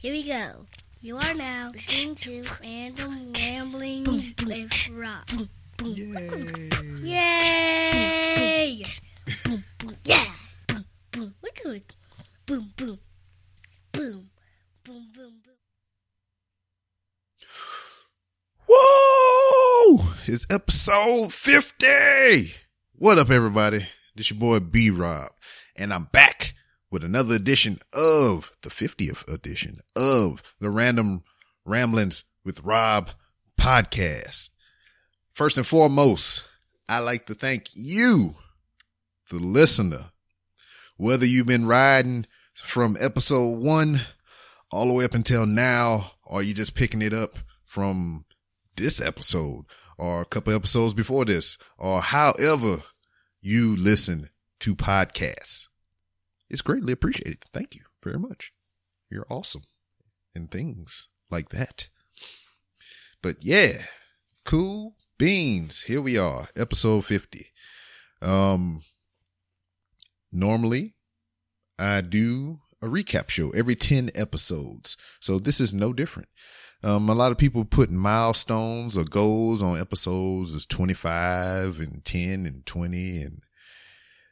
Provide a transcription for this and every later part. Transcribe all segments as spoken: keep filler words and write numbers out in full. Here we go. You are now listening to Random Ramblings with Rob. Yay! Yay! Yeah! Boom, look at it. Boom, boom. Boom. Boom, boom, boom. Whoa! It's episode fifty! What up, everybody? This your boy B-Rob, and I'm back with another edition of the fiftieth edition of the Random Ramblings with Rob podcast. First and foremost, I'd like to thank you, the listener, whether you've been riding from episode one all the way up until now, or you just picking it up from this episode or a couple episodes before this, or however you listen to podcasts. It's greatly appreciated. Thank you very much. You're awesome and things like that. But yeah, cool beans. Here we are, episode fifty. Um, normally, I do a recap show every ten episodes, so this is no different. Um, a lot of people put milestones or goals on episodes as twenty-five and ten and twenty and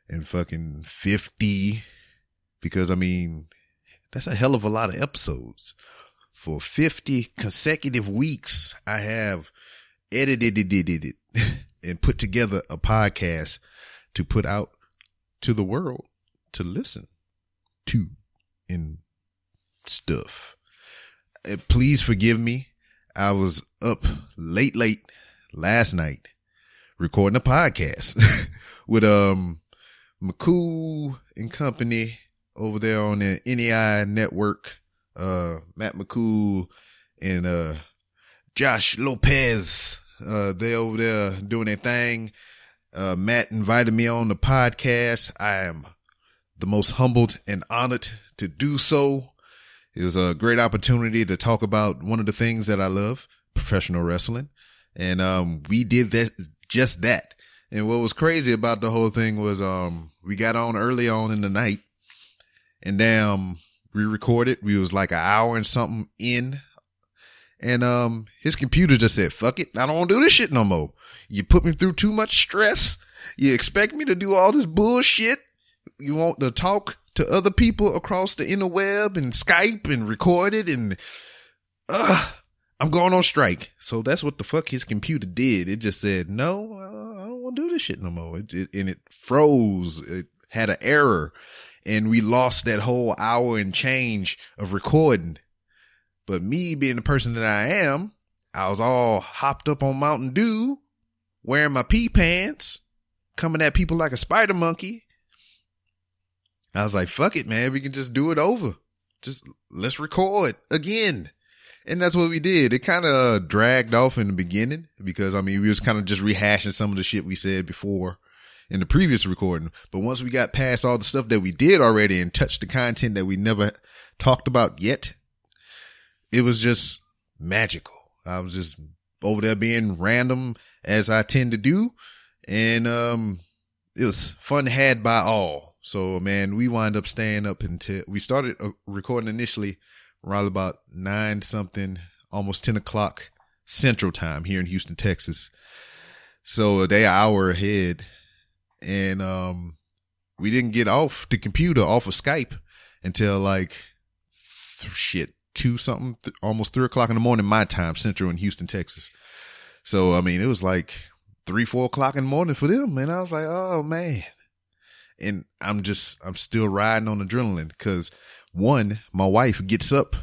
and fucking fifty. Because, I mean, that's a hell of a lot of episodes. For fifty consecutive weeks, I have edited it, it, it, it, and put together a podcast to put out to the world to listen to and stuff. And please forgive me. I was up late, late last night recording a podcast with um McCool and company. Over there on the N E I network, uh, Matt McCool and uh, Josh Lopez, uh, they over there doing their thing. Uh, Matt invited me on the podcast. I am the most humbled and honored to do so. It was a great opportunity to talk about one of the things that I love, professional wrestling. And um, we did that, just that. And what was crazy about the whole thing was um, we got on early on in the night. And then um, we recorded. We was like an hour and something in. And um, his computer just said, fuck it. I don't want to do this shit no more. You put me through too much stress. You expect me to do all this bullshit. You want to talk to other people across the interweb and Skype and record it. And uh, I'm going on strike. So that's what the fuck his computer did. It just said, no, I don't want to do this shit no more. It, it, and it froze. It had an error. And we lost that whole hour and change of recording. But me being the person that I am, I was all hopped up on Mountain Dew, wearing my pee pants, coming at people like a spider monkey. I was like, fuck it, man. We can just do it over. Just let's record again. And that's what we did. It kind of dragged off in the beginning because, I mean, we was kind of just rehashing some of the shit we said before in the previous recording. But once we got past all the stuff that we did already and touched the content that we never talked about yet, it was just magical. I was just over there being random as I tend to do. And, um, it was fun had by all. So, man, we wind up staying up until we started recording initially around about nine something, almost ten o'clock central time here in Houston, Texas. So they are an hour ahead. And um, we didn't get off the computer, off of Skype, until like, th- shit, two something, th- almost three o'clock in the morning, my time, central in Houston, Texas. So, I mean, it was like three, four o'clock in the morning for them. And I was like, oh, man. And I'm just, I'm still riding on adrenaline because, one, my wife gets up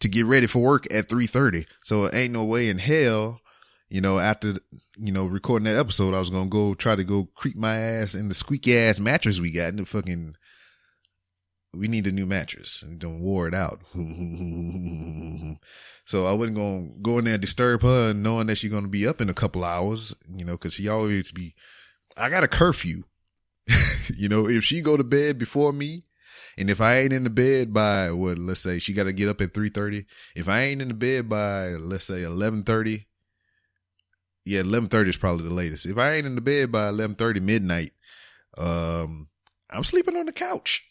to get ready for work at three thirty. So it ain't no way in hell. You know, after, you know, recording that episode, I was going to go try to go creep my ass in the squeaky ass mattress we got. And the fucking, we need a new mattress. We done wore it out. So I wasn't going to go in there and disturb her knowing that she's going to be up in a couple hours, you know, because she always be, I got a curfew. You know, if she go to bed before me and if I ain't in the bed by, what, let's say she got to get up at three thirty. If I ain't in the bed by, let's say eleven thirty. Yeah, eleven thirty is probably the latest. If I ain't in the bed by eleven thirty midnight, um, I'm sleeping on the couch.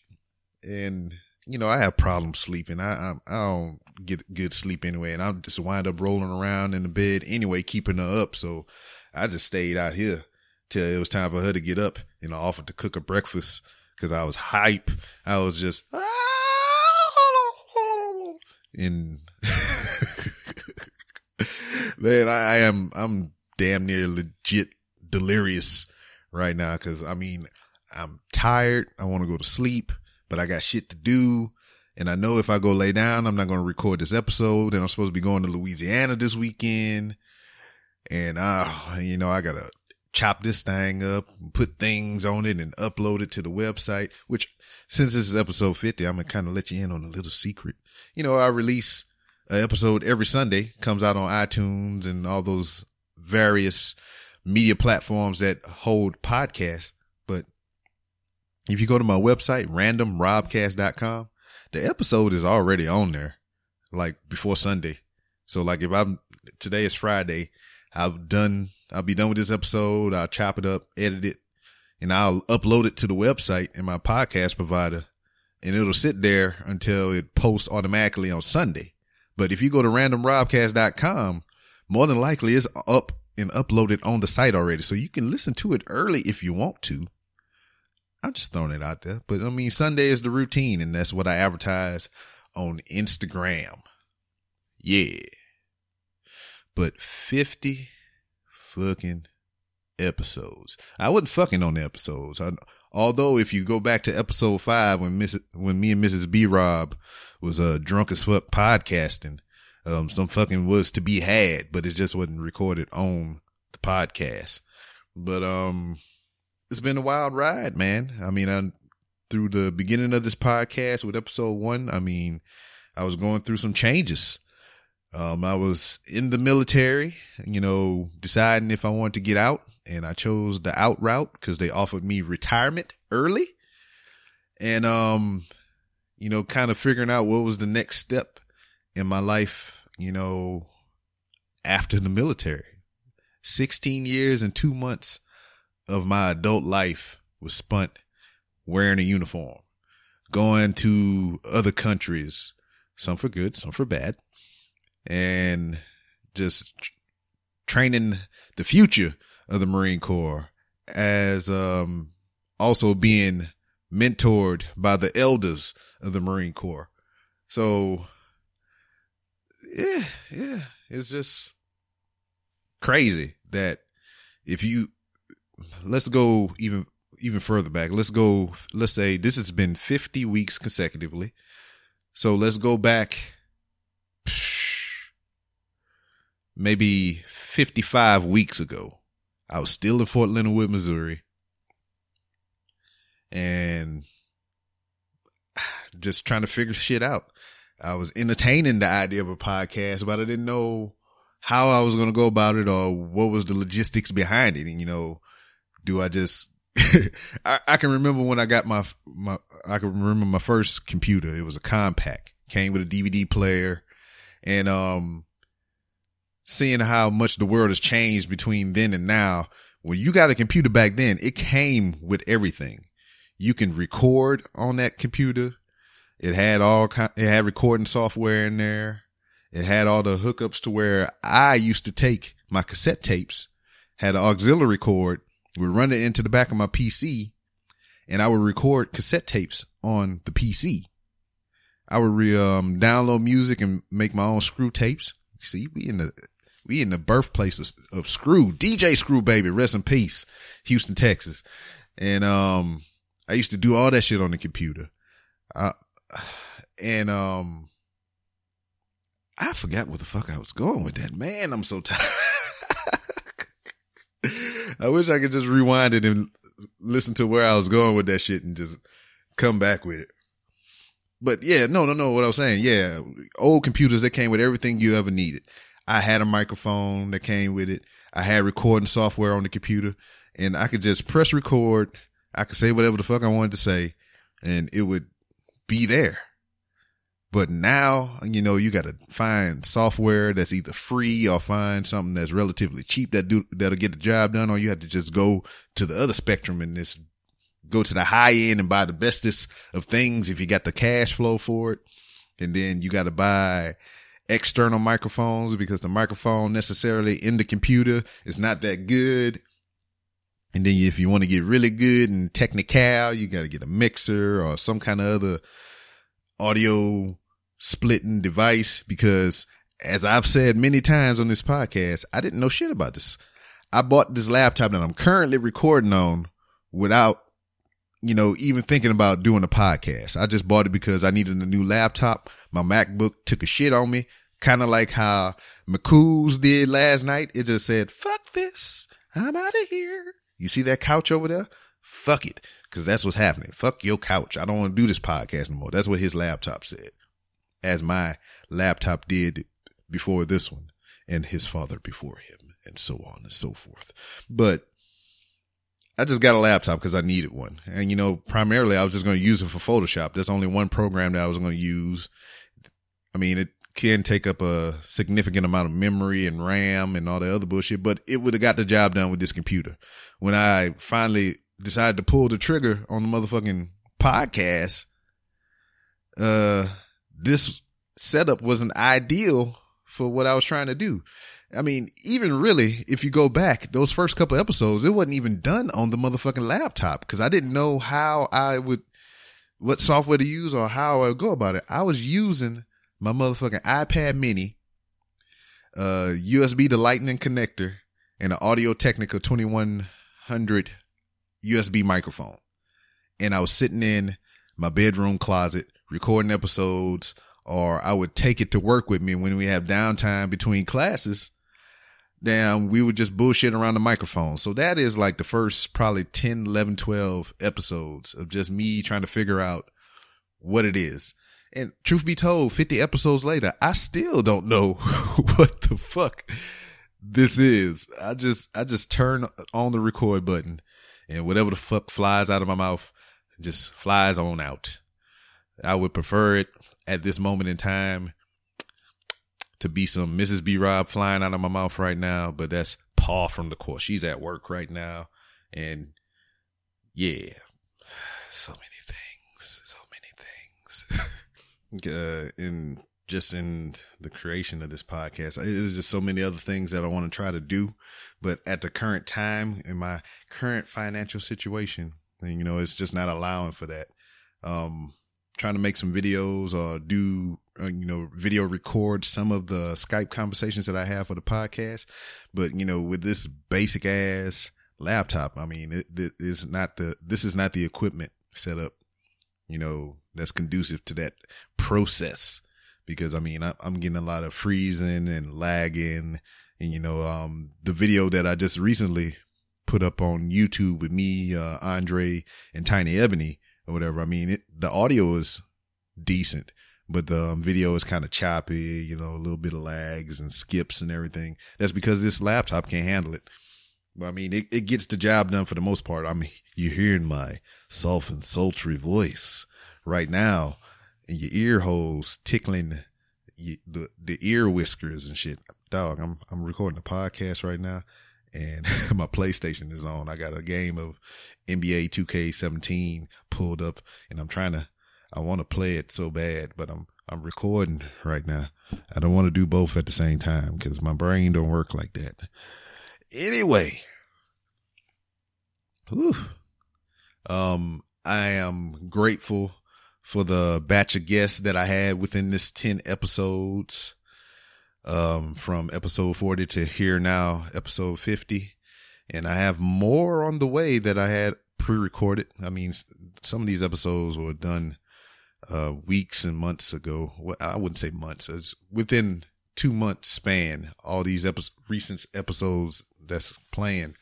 And you know, I have problems sleeping. I, I I don't get good sleep anyway, and I just wind up rolling around in the bed anyway, keeping her up. So I just stayed out here till it was time for her to get up, and I offered to cook her breakfast because I was hype. I was just and man, I, I am I'm damn near legit delirious right now because I mean I'm tired. I want to go to sleep. But I got shit to do. And I know if I go lay down, I'm not going to record this episode. And I'm supposed to be going to Louisiana this weekend. And, uh, you know, I got to chop this thing up, put things on it and upload it to the website, which since this is episode fifty, I'm going to kind of let you in on a little secret. You know, I release an episode every Sunday, comes out on iTunes and all those various media platforms that hold podcasts. But if you go to my website, random rob cast dot com, the episode is already on there, like before Sunday. So like if I'm, today is Friday, I've done, I'll be done with this episode. I'll chop it up, edit it, and I'll upload it to the website and my podcast provider, and it'll sit there until it posts automatically on Sunday. But if you go to random rob cast dot com, more than likely it's up and uploaded on the site already. So you can listen to it early if you want to. I'm just throwing it out there, but I mean, Sunday is the routine, and that's what I advertise on Instagram. Yeah. But fifty fucking episodes. I wasn't fucking on the episodes. I, although if you go back to episode five, when Miss, when me and Missus B-Rob was a uh, drunk as fuck podcasting, um, some fucking was to be had, but it just wasn't recorded on the podcast. But, um, it's been a wild ride, man. I mean, I, through the beginning of this podcast with episode one, I mean, I was going through some changes. Um, I was in the military, you know, deciding if I wanted to get out, and I chose the out route because they offered me retirement early and, um, you know, kind of figuring out what was the next step in my life, you know, after the military. sixteen years and two months. Of my adult life was spent wearing a uniform, going to other countries, some for good, some for bad, and just tr- training the future of the Marine Corps as um, also being mentored by the elders of the Marine Corps. So, yeah, yeah, it's just crazy that if you Let's go even even further back. Let's go. Let's say this has been fifty weeks consecutively. So let's go back maybe fifty-five weeks ago. I was still in Fort Leonard Wood, Missouri, and just trying to figure shit out. I was entertaining the idea of a podcast, but I didn't know how I was going to go about it or what was the logistics behind it. And, you know, Do I just, I, I can remember when I got my, my, I can remember my first computer. It was a Compaq, came with a D V D player, and, um, seeing how much the world has changed between then and now, when you got a computer back then, it came with everything. You can record on that computer. It had all, it had recording software in there. It had all the hookups to where I used to take my cassette tapes, had an auxiliary cord. Would run it into the back of my P C, and I would record cassette tapes on the P C. I would re, um, download music and make my own screw tapes. See, we in the, we in the birthplace of, of Screw, D J Screw, baby, rest in peace, Houston, Texas. And, um, I used to do all that shit on the computer. Uh, and, um, I forgot where the fuck I was going with that, man. I'm so tired. I wish I could just rewind it and listen to where I was going with that shit and just come back with it. But yeah, no, no, no. What I was saying. Yeah. Old computers that came with everything you ever needed. I had a microphone that came with it. I had recording software on the computer, and I could just press record. I could say whatever the fuck I wanted to say, and it would be there. But now, you know, you got to find software that's either free or find something that's relatively cheap that do, that'll get the job done, or you have to just go to the other spectrum in this go to the high end and buy the bestest of things if you got the cash flow for it. And then you got to buy external microphones because the microphone necessarily in the computer is not that good. And then if you want to get really good and technical, you got to get a mixer or some kind of other audio splitting device, because as I've said many times on this podcast, I didn't know shit about this. I bought this laptop that I'm currently recording on without, you know, even thinking about doing a podcast. I just bought it because I needed a new laptop. My MacBook took a shit on me, kind of like how McCool's did last night. It just said, fuck this. I'm out of here. You see that couch over there? Fuck it. Because that's what's happening. Fuck your couch. I don't want to do this podcast no more. That's what his laptop said. As my laptop did before this one, and his father before him, and so on and so forth. But I just got a laptop because I needed one. And, you know, primarily I was just going to use it for Photoshop. There's only one program that I was going to use. I mean, it can take up a significant amount of memory and RAM and all the other bullshit, but it would have got the job done with this computer. When I finally decided to pull the trigger on the motherfucking podcast, uh, this setup wasn't ideal for what I was trying to do. I mean, even really, if you go back, those first couple episodes, it wasn't even done on the motherfucking laptop because I didn't know how I would, what software to use or how I would go about it. I was using my motherfucking iPad mini, uh, U S B to lightning connector, and an Audio-Technica twenty-one hundred U S B microphone. And I was sitting in my bedroom closet recording episodes, or I would take it to work with me when we have downtime between classes. Then we would just bullshit around the microphone. So that is like the first probably ten, eleven, twelve episodes of just me trying to figure out what it is. And truth be told, fifty episodes later, I still don't know what the fuck this is. I just, I just turn on the record button and whatever the fuck flies out of my mouth just flies on out. I would prefer it at this moment in time to be some Missus B-Rob flying out of my mouth right now, but that's Paul from the course. She's at work right now. And yeah, so many things, so many things uh, in just in the creation of this podcast. There's just so many other things that I want to try to do, but at the current time in my current financial situation, and you know, it's just not allowing for that. Um, trying to make some videos or do, you know, video record some of the Skype conversations that I have for the podcast. But, you know, with this basic ass laptop, I mean, it, it is not the, this is not the equipment setup, you know, that's conducive to that process, because I mean, I, I'm getting a lot of freezing and lagging and, you know, um, the video that I just recently put up on YouTube with me, uh, Andre and Tiny Ebony, or whatever. I mean, it, the audio is decent, but the um, video is kind of choppy, you know, a little bit of lags and skips and everything. That's because this laptop can't handle it. But I mean, it, it gets the job done for the most part. I mean, you're hearing my soft and sultry voice right now in your ear holes, tickling your, the, the ear whiskers and shit. Dog, I'm, I'm recording a podcast right now and my PlayStation is on. I got a game of N B A two K seventeen pulled up and I'm trying to, I want to play it so bad, but I'm, I'm recording right now. I don't want to do both at the same time because my brain don't work like that. Anyway. Whew. Um, I am grateful for the batch of guests that I had within this ten episodes. Um, from episode forty to here now, episode fifty. And I have more on the way that I had pre-recorded. I mean, some of these episodes were done uh, weeks and months ago. Well, I wouldn't say months. It's within two month span. All these epi- recent episodes that's playing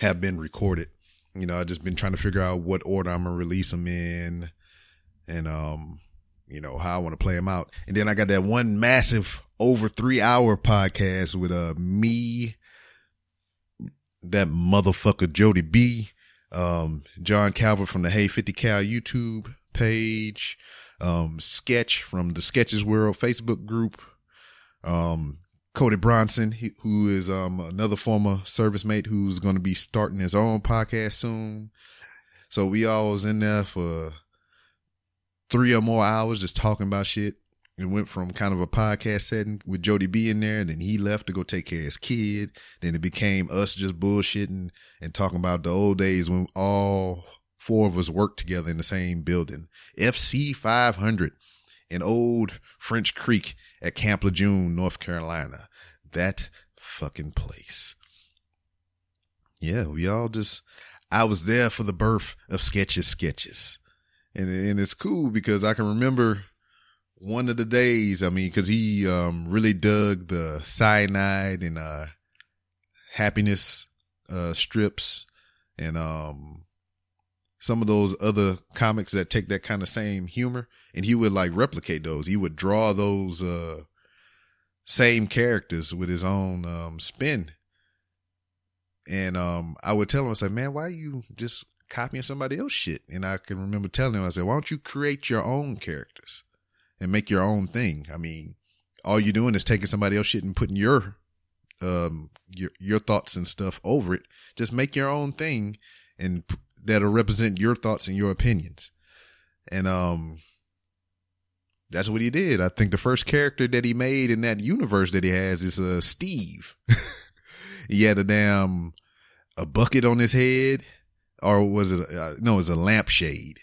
have been recorded. You know, I've just been trying to figure out what order I'm going to release them in and, um, you know, how I want to play them out. And then I got that one massive over three hour podcast with uh me, that motherfucker Jody B, um John Calvert from the Hey fifty Cal YouTube page, um Sketch from the Sketch's World Facebook group, um Cody Bronson, he, who is um another former service mate who's going to be starting his own podcast soon. So we all was in there for three or more hours just talking about shit. It went from kind of a podcast setting with Jody B in there, and then he left to go take care of his kid. Then it became us just bullshitting and talking about the old days when all four of us worked together in the same building. F C five hundred in Old French Creek at Camp Lejeune, North Carolina. That fucking place. Yeah, we all just, I was there for the birth of Sketch's Sketches. And, and it's cool because I can remember one of the days, I mean, because he um, really dug the cyanide and uh, happiness uh, strips and um, some of those other comics that take that kind of same humor. And he would like replicate those. He would draw those uh, same characters with his own um, spin. And um, I would tell him, I said, man, why are you just copying somebody else's shit? And I can remember telling him, I said, why don't you create your own characters and make your own thing? I mean, all you're doing is taking somebody else's shit and putting your, um, your, your thoughts and stuff over it. Just make your own thing, and that'll represent your thoughts and your opinions. And, um, that's what he did. I think the first character that he made in that universe that he has is, uh, Steve. He had a damn, a bucket on his head, or was it, a, uh, no, it was a lampshade.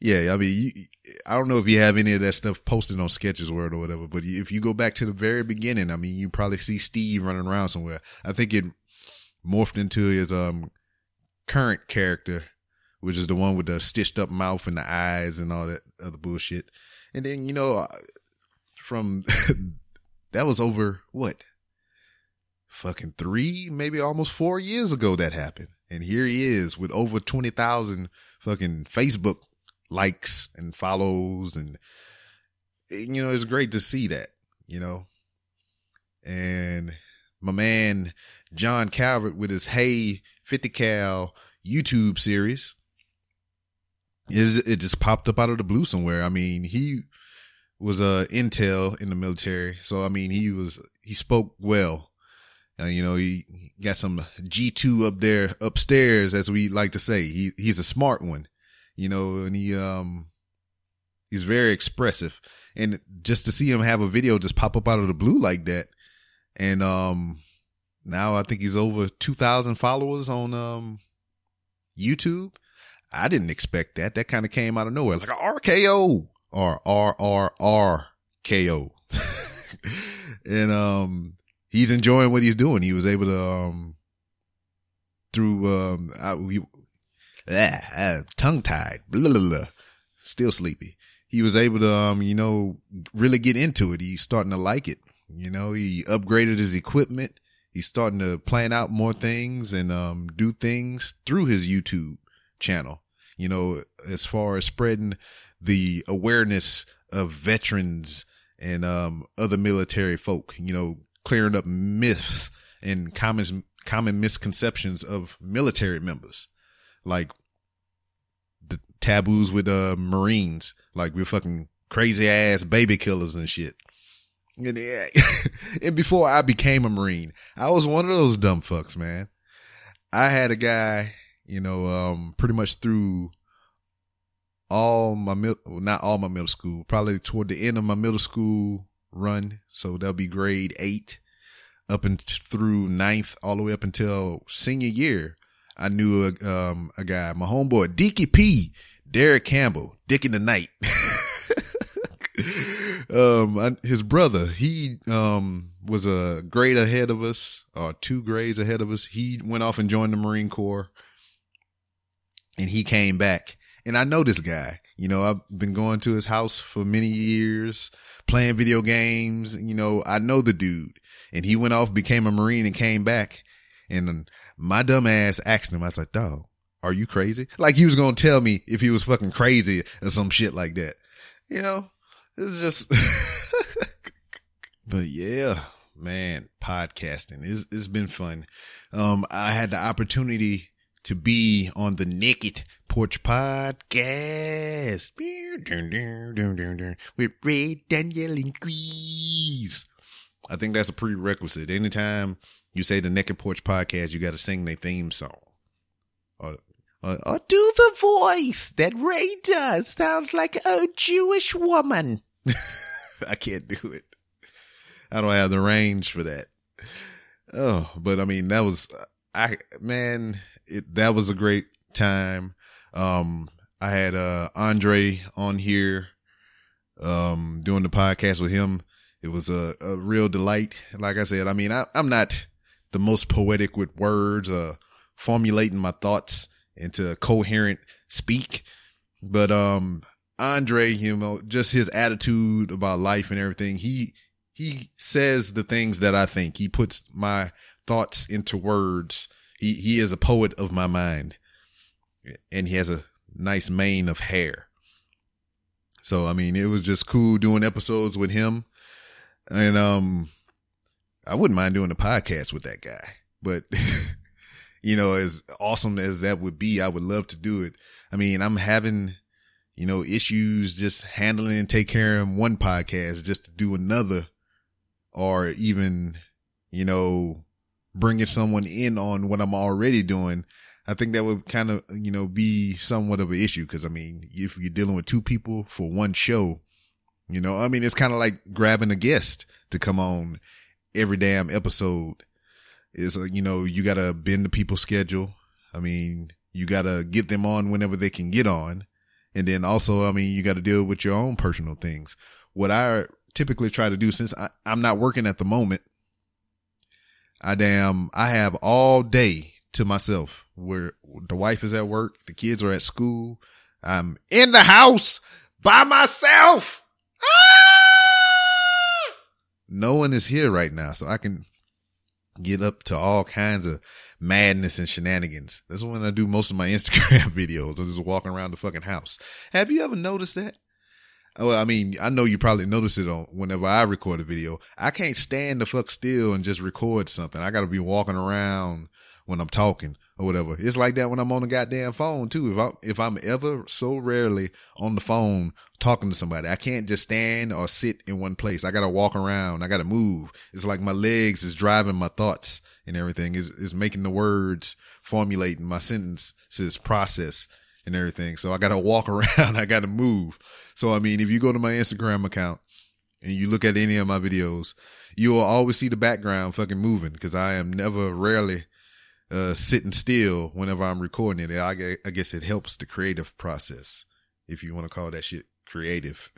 Yeah, I mean, you, I don't know if you have any of that stuff posted on Sketch's World or whatever, but if you go back to the very beginning, I mean, you probably see Steve running around somewhere. I think it morphed into his um current character, which is the one with the stitched up mouth and the eyes and all that other bullshit. And then, you know, from that was over, what, fucking three, maybe almost four years ago that happened. And here he is with over twenty thousand fucking Facebook likes and follows, and you know, it's great to see that, you know. And my man John Calvert with his Hey fifty Cal YouTube series, it, it just popped up out of the blue somewhere. I mean, he was a uh, intel in the military, so I mean, he was he spoke well. Uh, you know, he got some G two up there upstairs, as we like to say. He he's a smart one. You know, and he um he's very expressive, and just to see him have a video just pop up out of the blue like that, and um now I think he's over two thousand followers on um YouTube. I didn't expect that. That kind of came out of nowhere, like a R K O or R R R K O. And um he's enjoying what he's doing. He was able to um through um I, we. Ah, tongue tied, blah, blah, blah. Still sleepy. He was able to, um, you know, really get into it. He's starting to like it. You know, he upgraded his equipment. He's starting to plan out more things and, um, do things through his YouTube channel, you know, as far as spreading the awareness of veterans and, um, other military folk, you know, clearing up myths and common, common misconceptions of military members. Like the taboos with uh Marines, like we're fucking crazy ass baby killers and shit. And, yeah. And before I became a Marine, I was one of those dumb fucks, man. I had a guy, you know, um, pretty much through all my middle, well, not all my middle school, probably toward the end of my middle school run. So that'll be grade eight up and through ninth, all the way up until senior year. I knew a, um, a guy, my homeboy, Deaky P, Derek Campbell, Dick in the Night. um, I, his brother, he um was a grade ahead of us, or two grades ahead of us. He went off and joined the Marine Corps, and he came back. And I know this guy. You know, I've been going to his house for many years, playing video games. You know, I know the dude. And he went off, became a Marine, and came back. And my dumb ass asked him, I was like, dog, are you crazy? Like he was going to tell me if he was fucking crazy or some shit like that. You know, it's just, but yeah, man, podcasting is, it's been fun. Um, I had the opportunity to be on the Naked Porch Podcast with Ray, Daniel, and Grease. I think that's a prerequisite. Anytime you say the Naked Porch Podcast, you got to sing their theme song. Or Or, or do the voice that Ray does. Sounds like a Jewish woman. I can't do it. I don't have the range for that. Oh, but I mean, that was, I, man, it, that was a great time. Um, I had, uh, Andre on here, um, doing the podcast with him. It was a, a real delight. Like I said, I mean, I, I'm not the most poetic with words, uh, formulating my thoughts into coherent speak, but, um, Andre, you know, just his attitude about life and everything. He, He says the things that I think. He puts my thoughts into words. He he is a poet of my mind. And he has a nice mane of hair. So, I mean, it was just cool doing episodes with him. And um, I wouldn't mind doing a podcast with that guy. But, you know, as awesome as that would be, I would love to do it. I mean, I'm having... you know, issues just handling and take care of one podcast just to do another, or even, you know, bringing someone in on what I'm already doing. I think that would kind of, you know, be somewhat of an issue. Cause I mean, if you're dealing with two people for one show, you know, I mean, it's kind of like grabbing a guest to come on every damn episode. It's, you know, you got to bend the people's schedule. I mean, you got to get them on whenever they can get on. And then also, I mean, you got to deal with your own personal things. What I typically try to do, since I, I'm not working at the moment, I damn, I have all day to myself where the wife is at work. The kids are at school. I'm in the house by myself. Ah! No one is here right now. So I can get up to all kinds of madness and shenanigans. That's when I do most of my Instagram videos. I'm just walking around the fucking house. Have you ever noticed that? Well, I mean, I know you probably notice it on whenever I record a video. I can't stand the fuck still and just record something. I got to be walking around when I'm talking or whatever. It's like that when I'm on the goddamn phone too. If I'm, if I'm ever so rarely on the phone talking to somebody, I can't just stand or sit in one place. I got to walk around. I got to move. It's like my legs is driving my thoughts and everything, is, is making the words, formulating my sentences, process and everything. So I got to walk around. I got to move. So, I mean, if you go to my Instagram account and you look at any of my videos, you will always see the background fucking moving, because I am never rarely uh, sitting still whenever I'm recording it. I, I guess it helps the creative process, if you want to call that shit creative.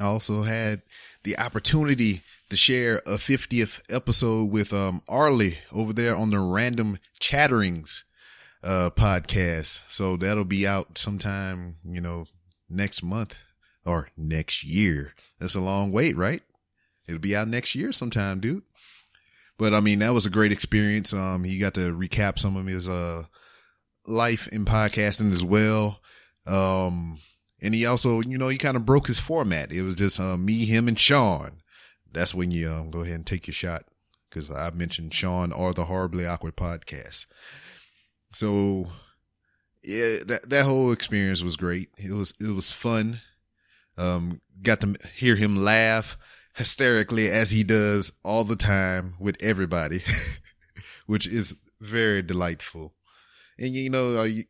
I also had the opportunity to share a fiftieth episode with um Arlie over there on the Random Chatterings uh podcast. So that'll be out sometime, you know, next month or next year. That's a long wait, right? It'll be out next year sometime, dude. But I mean, that was a great experience. Um, he got to recap some of his uh life in podcasting as well. Um, and he also, you know, he kind of broke his format. It was just uh, me, him, and Sean. That's when you um, go ahead and take your shot, because I mentioned Sean or the Horribly Awkward podcast. So yeah, that that whole experience was great. It was it was fun. Um, got to hear him laugh hysterically as he does all the time with everybody, which is very delightful. And you know, you,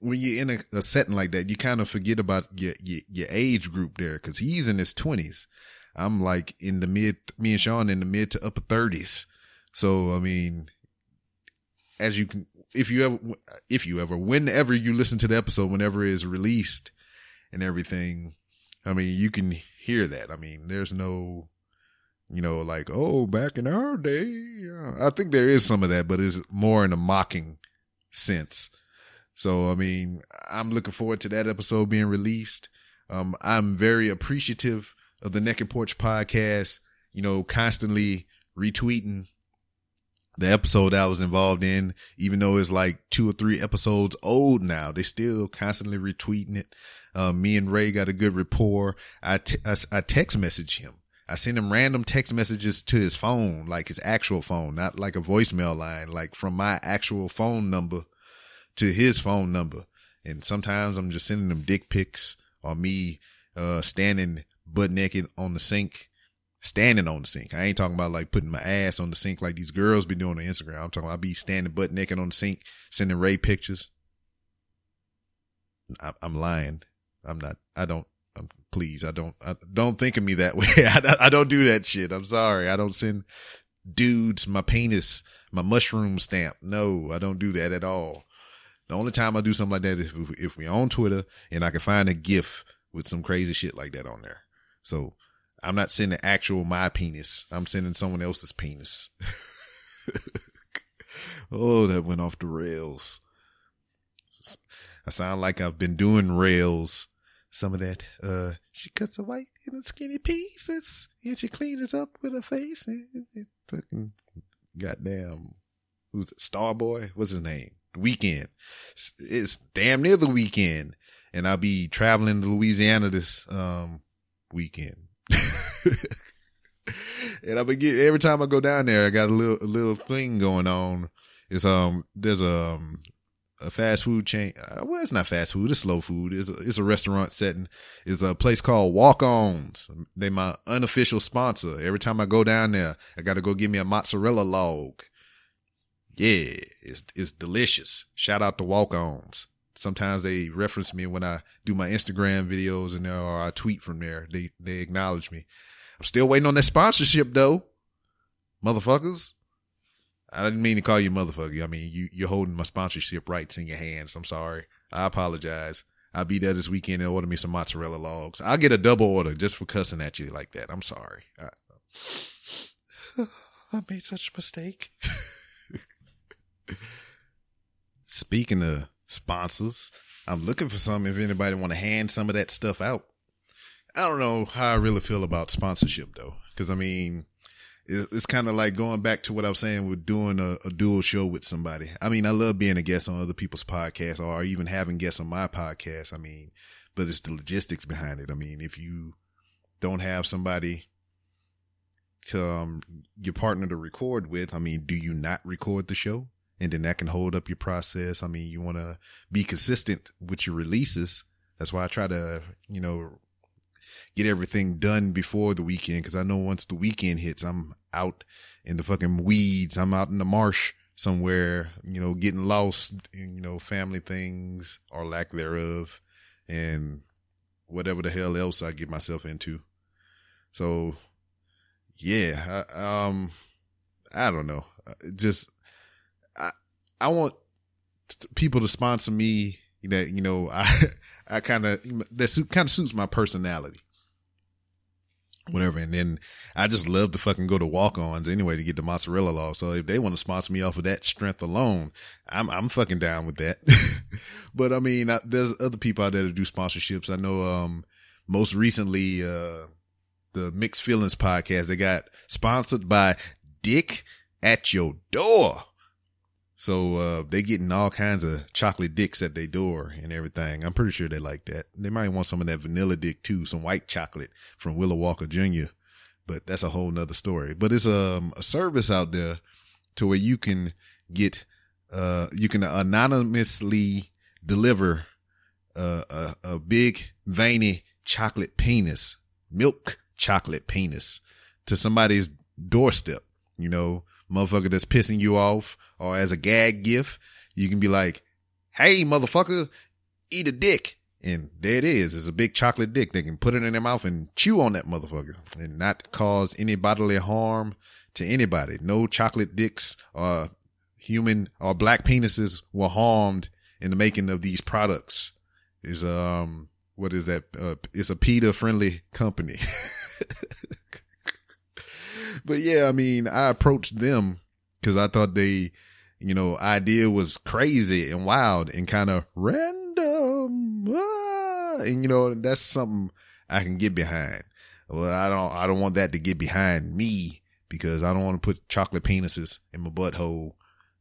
when you're in a, a setting like that, you kind of forget about your, your, your age group there, because he's in his twenties. I'm like in the mid, me and Sean in the mid to upper thirties. So, I mean, as you can, if you ever, if you ever, whenever you listen to the episode, whenever it is released and everything, I mean, you can hear that. I mean, there's no, you know, like, oh, back in our day. I think there is some of that, but it's more in a mocking sense. So, I mean, I'm looking forward to that episode being released. Um, I'm very appreciative of the Naked Porch podcast, you know, constantly retweeting the episode I was involved in, even though it's like two or three episodes old now. They still constantly retweeting it. Uh, me and Ray got a good rapport. I, t- I, I text message him. I send him random text messages to his phone, like his actual phone, not like a voicemail line, like from my actual phone number to his phone number. And sometimes I'm just sending him dick pics, or me uh, standing butt naked on the sink standing on the sink. I ain't talking about like putting my ass on the sink like these girls be doing on Instagram. I'm talking about I be standing butt naked on the sink, sending Ray pictures. I, I'm lying. I'm not. I don't. I'm, please, I don't. I don't think of me that way. I, I don't do that shit. I'm sorry. I don't send dudes my penis, my mushroom stamp. No, I don't do that at all. The only time I do something like that is if, if we're on Twitter and I can find a GIF with some crazy shit like that on there. So I'm not sending actual my penis. I'm sending someone else's penis. Oh, that went off the rails. I sound like I've been doing rails. Some of that. Uh, she cuts a white in skinny pieces and she cleans up with her face. Fucking goddamn. Who's it? Starboy? What's his name? Weekend. It's damn near the weekend. And I'll be traveling to Louisiana this um weekend. And I begin every time I go down there, I got a little a little thing going on. It's um there's a um, a fast food chain. Well, it's not fast food. It's slow food. It's a, it's a restaurant setting. It's a place called Walk-Ons. They my unofficial sponsor. Every time I go down there, I got to go get me a mozzarella log. Yeah, it's it's delicious. Shout out to Walk-Ons. Sometimes they reference me when I do my Instagram videos and or I tweet from there. They they acknowledge me. I'm still waiting on that sponsorship though, motherfuckers. I didn't mean to call you motherfucker. I mean you you're holding my sponsorship rights in your hands. I'm sorry. I apologize. I'll be there this weekend and order me some mozzarella logs. I'll get a double order just for cussing at you like that. I'm sorry. I, I made such a mistake. Speaking of sponsors, I'm looking for some if anybody want to hand some of that stuff out. I don't know how I really feel about sponsorship though, because I mean it's kind of like going back to what I was saying with doing a, a dual show with somebody. I mean, I love being a guest on other people's podcasts or even having guests on my podcast. I mean, but it's the logistics behind it. I mean, if you don't have somebody to um, your partner to record with, I mean, do you not record the show? And then that can hold up your process. I mean, you want to be consistent with your releases. That's why I try to, you know, get everything done before the weekend. Because I know once the weekend hits, I'm out in the fucking weeds. I'm out in the marsh somewhere, you know, getting lost, in, you know, family things or lack thereof and whatever the hell else I get myself into. So, yeah, I, um, I don't know. Just... I want people to sponsor me that, you know, I, I kind of, that kind of suits my personality, whatever. And then I just love to fucking go to Walk-Ons anyway to get the mozzarella law. So if they want to sponsor me off of that strength alone, I'm, I'm fucking down with that. But I mean, I, there's other people out there that do sponsorships. I know, um, most recently, uh, the Mixed Feelings podcast, they got sponsored by Dick at Your Door. So uh, they getting all kinds of chocolate dicks at their door and everything. I'm pretty sure they like that. They might want some of that vanilla dick too, some white chocolate from Willa Walker Junior But that's a whole nother story. But it's um, a service out there to where you can get, uh, you can anonymously deliver uh, a, a big veiny chocolate penis, milk chocolate penis to somebody's doorstep, you know, motherfucker that's pissing you off. Or as a gag gift, you can be like, hey, motherfucker, eat a dick. And there it is. It's a big chocolate dick. They can put it in their mouth and chew on that motherfucker and not cause any bodily harm to anybody. No chocolate dicks or human or black penises were harmed in the making of these products. Is um, what is that? Uh, it's a PETA friendly company. But yeah, I mean, I approached them because I thought they, you know, idea was crazy and wild and kind of random. Ah, and, you know, that's something I can get behind. Well, I don't I don't want that to get behind me because I don't want to put chocolate penises in my butthole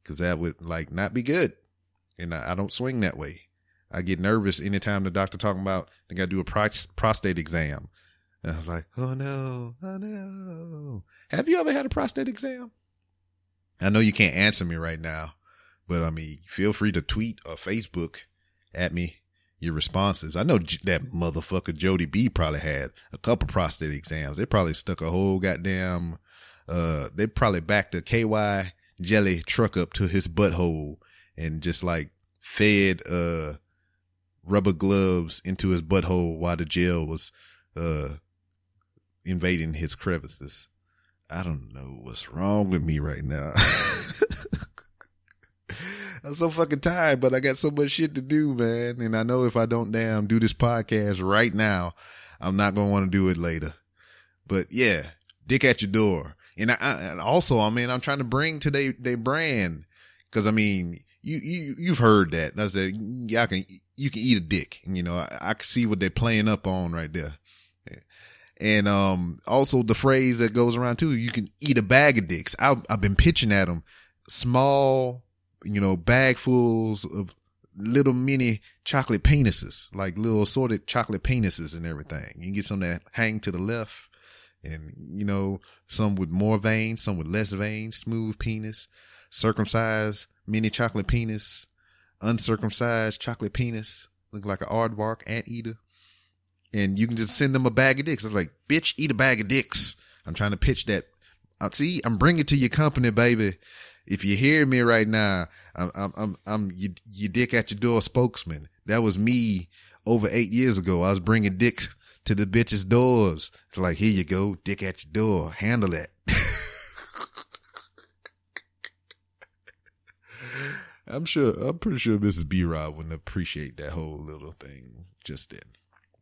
because that would, like, not be good. And I, I don't swing that way. I get nervous anytime the doctor talking about they got to do a pros- prostate exam. And I was like, oh, no, oh, no. Have you ever had a prostate exam? I know you can't answer me right now, but I mean, feel free to tweet or Facebook at me. your responses. I know that motherfucker Jody B probably had a couple prostate exams. They probably stuck a whole goddamn, uh, they probably backed a K Y jelly truck up to his butthole and just like fed, uh, rubber gloves into his butthole while the gel was, uh, invading his crevices. I don't know what's wrong with me right now. I'm so fucking tired, but I got so much shit to do, man. And I know if I don't damn do this podcast right now, I'm not going to want to do it later. But yeah, Dick at Your Door. And I, I and also, I mean, I'm trying to bring to they, they brand. Cause I mean, you, you, you've heard that. I said, y'all can, you can eat a dick. And, you know, I, I can see what they're playing up on right there. And, um, also the phrase that goes around too, you can eat a bag of dicks. I, I've been pitching at them small, you know, bagfuls of little mini chocolate penises, like little assorted chocolate penises and everything. You can get some that hang to the left and, you know, some with more veins, some with less veins, smooth penis, circumcised mini chocolate penis, uncircumcised chocolate penis, look like an aardvark anteater. And you can just send them a bag of dicks. It's like, bitch, eat a bag of dicks. I'm trying to pitch that. See, I'm bringing to your company, baby. If you hear me right now, I'm, I'm, I'm, I'm your, your Dick at Your Door spokesman. That was me over eight years ago. I was bringing dicks to the bitches' doors. It's like, here you go, Dick at Your Door. Handle that. I'm sure, I'm pretty sure Missus B-Rob wouldn't appreciate that whole little thing just then.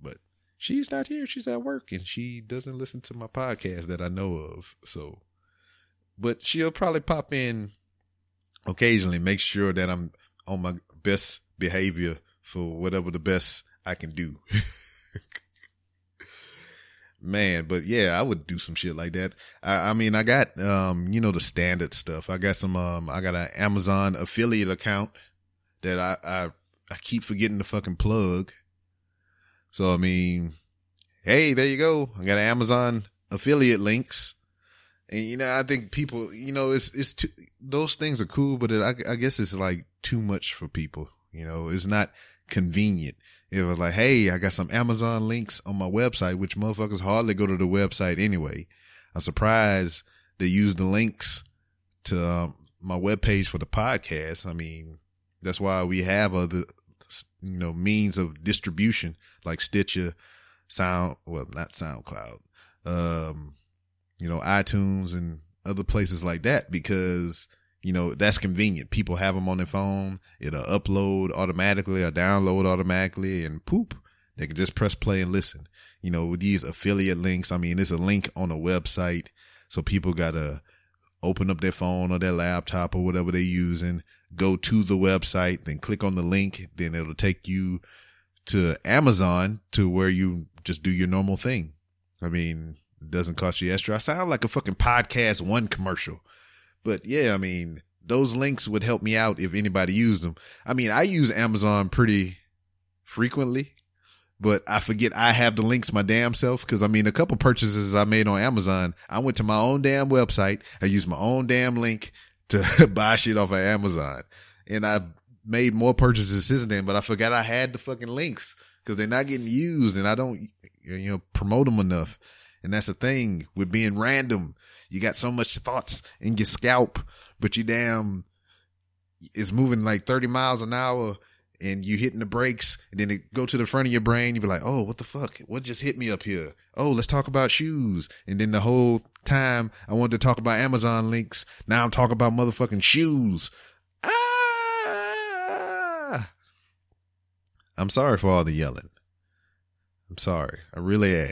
But she's not here. She's at work and she doesn't listen to my podcast that I know of. So. But she'll probably pop in occasionally, make sure that I'm on my best behavior for whatever the best I can do. Man, but yeah, I would do some shit like that. I, I mean, I got, um, you know, the standard stuff. I got some, um, I got an Amazon affiliate account that I, I, I keep forgetting to fucking plug. So, I mean, hey, there you go. I got an Amazon affiliate links. And, you know, I think people, you know, it's, it's too, those things are cool, but it, I, I guess it's like too much for people. You know, it's not convenient. It was like, hey, I got some Amazon links on my website, which motherfuckers hardly go to the website anyway. I'm surprised they use the links to um, my webpage for the podcast. I mean, that's why we have other, you know, means of distribution like Stitcher, Sound, well, not SoundCloud, um, you know, iTunes and other places like that, because, you know, that's convenient. People have them on their phone. It'll upload automatically or download automatically and poop. They can just press play and listen, you know, with these affiliate links. I mean, it's a link on a website. So people got to open up their phone or their laptop or whatever they're using, go to the website, then click on the link. Then it'll take you to Amazon to where you just do your normal thing. I mean, doesn't cost you extra. I sound like a fucking podcast one commercial, but yeah, I mean, those links would help me out if anybody used them. I mean, I use Amazon pretty frequently, but I forget I have the links my damn self. Cause I mean, a couple purchases I made on Amazon, I went to my own damn website. I used my own damn link to buy shit off of Amazon, and I made more purchases since then, but I forgot I had the fucking links cause they're not getting used and I don't, you know, promote them enough. And that's the thing with being random. You got so much thoughts in your scalp, but you damn is moving like thirty miles an hour and you hitting the brakes and then it go to the front of your brain. You be like, oh, what the fuck? What just hit me up here? Oh, let's talk about shoes. And then the whole time I wanted to talk about Amazon links. Now I'm talking about motherfucking shoes. Ah! I'm sorry for all the yelling. I'm sorry. I really am.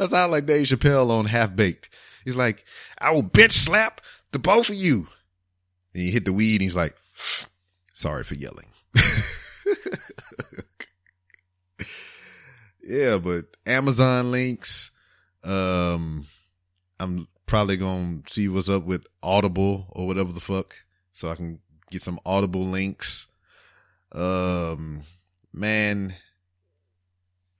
I sound like Dave Chappelle on Half Baked. He's like, I will bitch slap the both of you. And he hit the weed and he's like, sorry for yelling. Yeah, but Amazon links. Um, I'm probably going to see what's up with Audible or whatever the fuck. So I can get some Audible links. Um, man.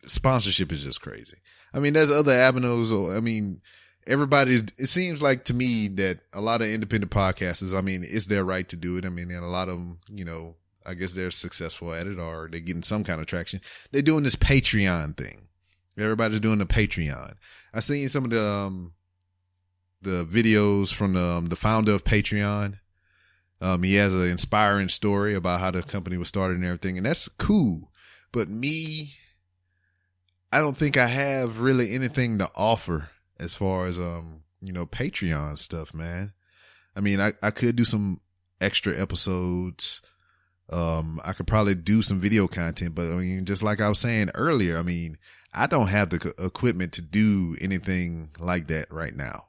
Sponsorship is just crazy. I mean, there's other avenues. I mean, everybody's, it seems like to me that a lot of independent podcasters, I mean, it's their right to do it. I mean, and a lot of them, you know, I guess they're successful at it, or they're getting some kind of traction. They're doing this Patreon thing. Everybody's doing the Patreon. I seen some of the um, the videos from the, um, the founder of Patreon. Um, he has an inspiring story about how the company was started and everything, and that's cool. But me, I don't think I have really anything to offer as far as um, you know, Patreon stuff, man. I mean, I, I could do some extra episodes. Um, I could probably do some video content, but I mean, just like I was saying earlier, I mean, I don't have the equipment to do anything like that right now.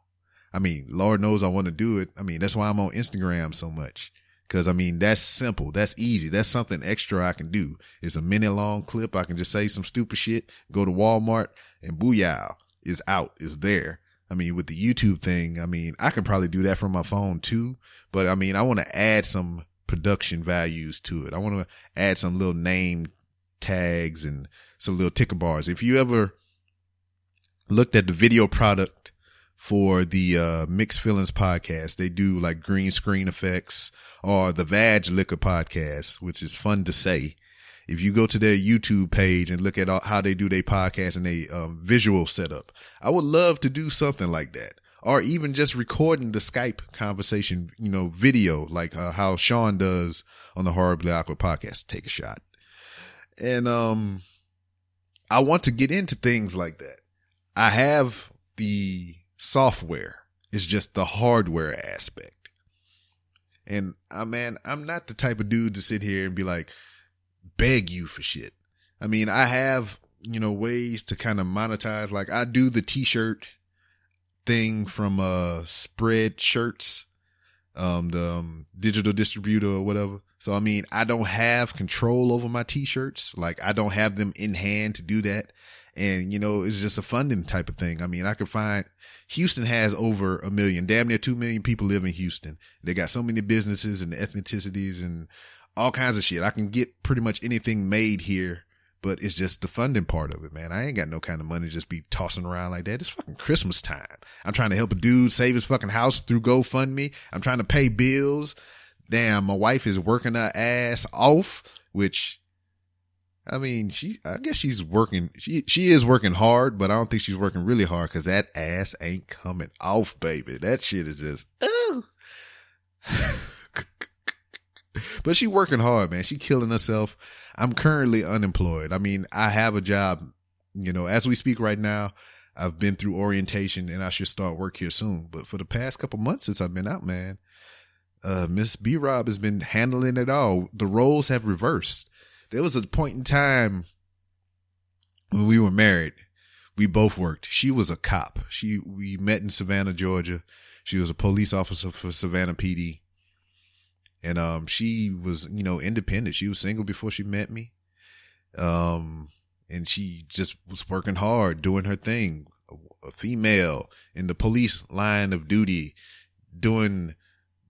I mean, Lord knows I want to do it. I mean, that's why I'm on Instagram so much. Cause I mean, that's simple. That's easy. That's something extra I can do. It's a minute long clip. I can just say some stupid shit, go to Walmart, and booyah, is out, is there. I mean, with the YouTube thing, I mean, I can probably do that from my phone too, but I mean, I want to add some production values to it. I want to add some little name tags and some little ticker bars. If you ever looked at the video product for the uh, Mixed Feelings podcast, they do like green screen effects, or the Vag Liquor podcast, which is fun to say. If you go to their YouTube page and look at all, how they do their podcast and their um, visual setup, I would love to do something like that. Or even just recording the Skype conversation, you know, video, like uh, how Sean does on the Horribly Awkward podcast. Take a shot. And um, I want to get into things like that. I have the software. It's just the hardware aspect. And I uh, man, I'm not the type of dude to sit here and be like, beg you for shit. I mean, I have, you know, ways to kind of monetize. Like I do the t-shirt thing from uh Spread Shirts, um the um, digital distributor or whatever. So I mean, I don't have control over my t-shirts. Like I don't have them in hand to do that, and you know, it's just a funding type of thing. I mean, I could find Houston has over a million, damn near two million people live in Houston. They got so many businesses and ethnicities and all kinds of shit. I can get pretty much anything made here. But it's just the funding part of it, man. I ain't got no kind of money to just be tossing around like that. It's fucking Christmas time. I'm trying to help a dude save his fucking house through GoFundMe. I'm trying to pay bills. Damn, my wife is working her ass off, which, I mean, she, I guess she's working. She, she is working hard, but I don't think she's working really hard because that ass ain't coming off, baby. That shit is just, ooh. But she working hard, man. She killing herself. I'm currently unemployed. I mean, I have a job, you know, as we speak right now. I've been through orientation and I should start work here soon. But for the past couple months since I've been out, man, uh, Miss B-Rob has been handling it all. The roles have reversed. There was a point in time when we were married. We both worked. She was a cop. She, we met in Savannah, Georgia. She was a police officer for Savannah P D. And, um, she was, you know, independent. She was single before she met me. Um, and she just was working hard, doing her thing, a female in the police line of duty, doing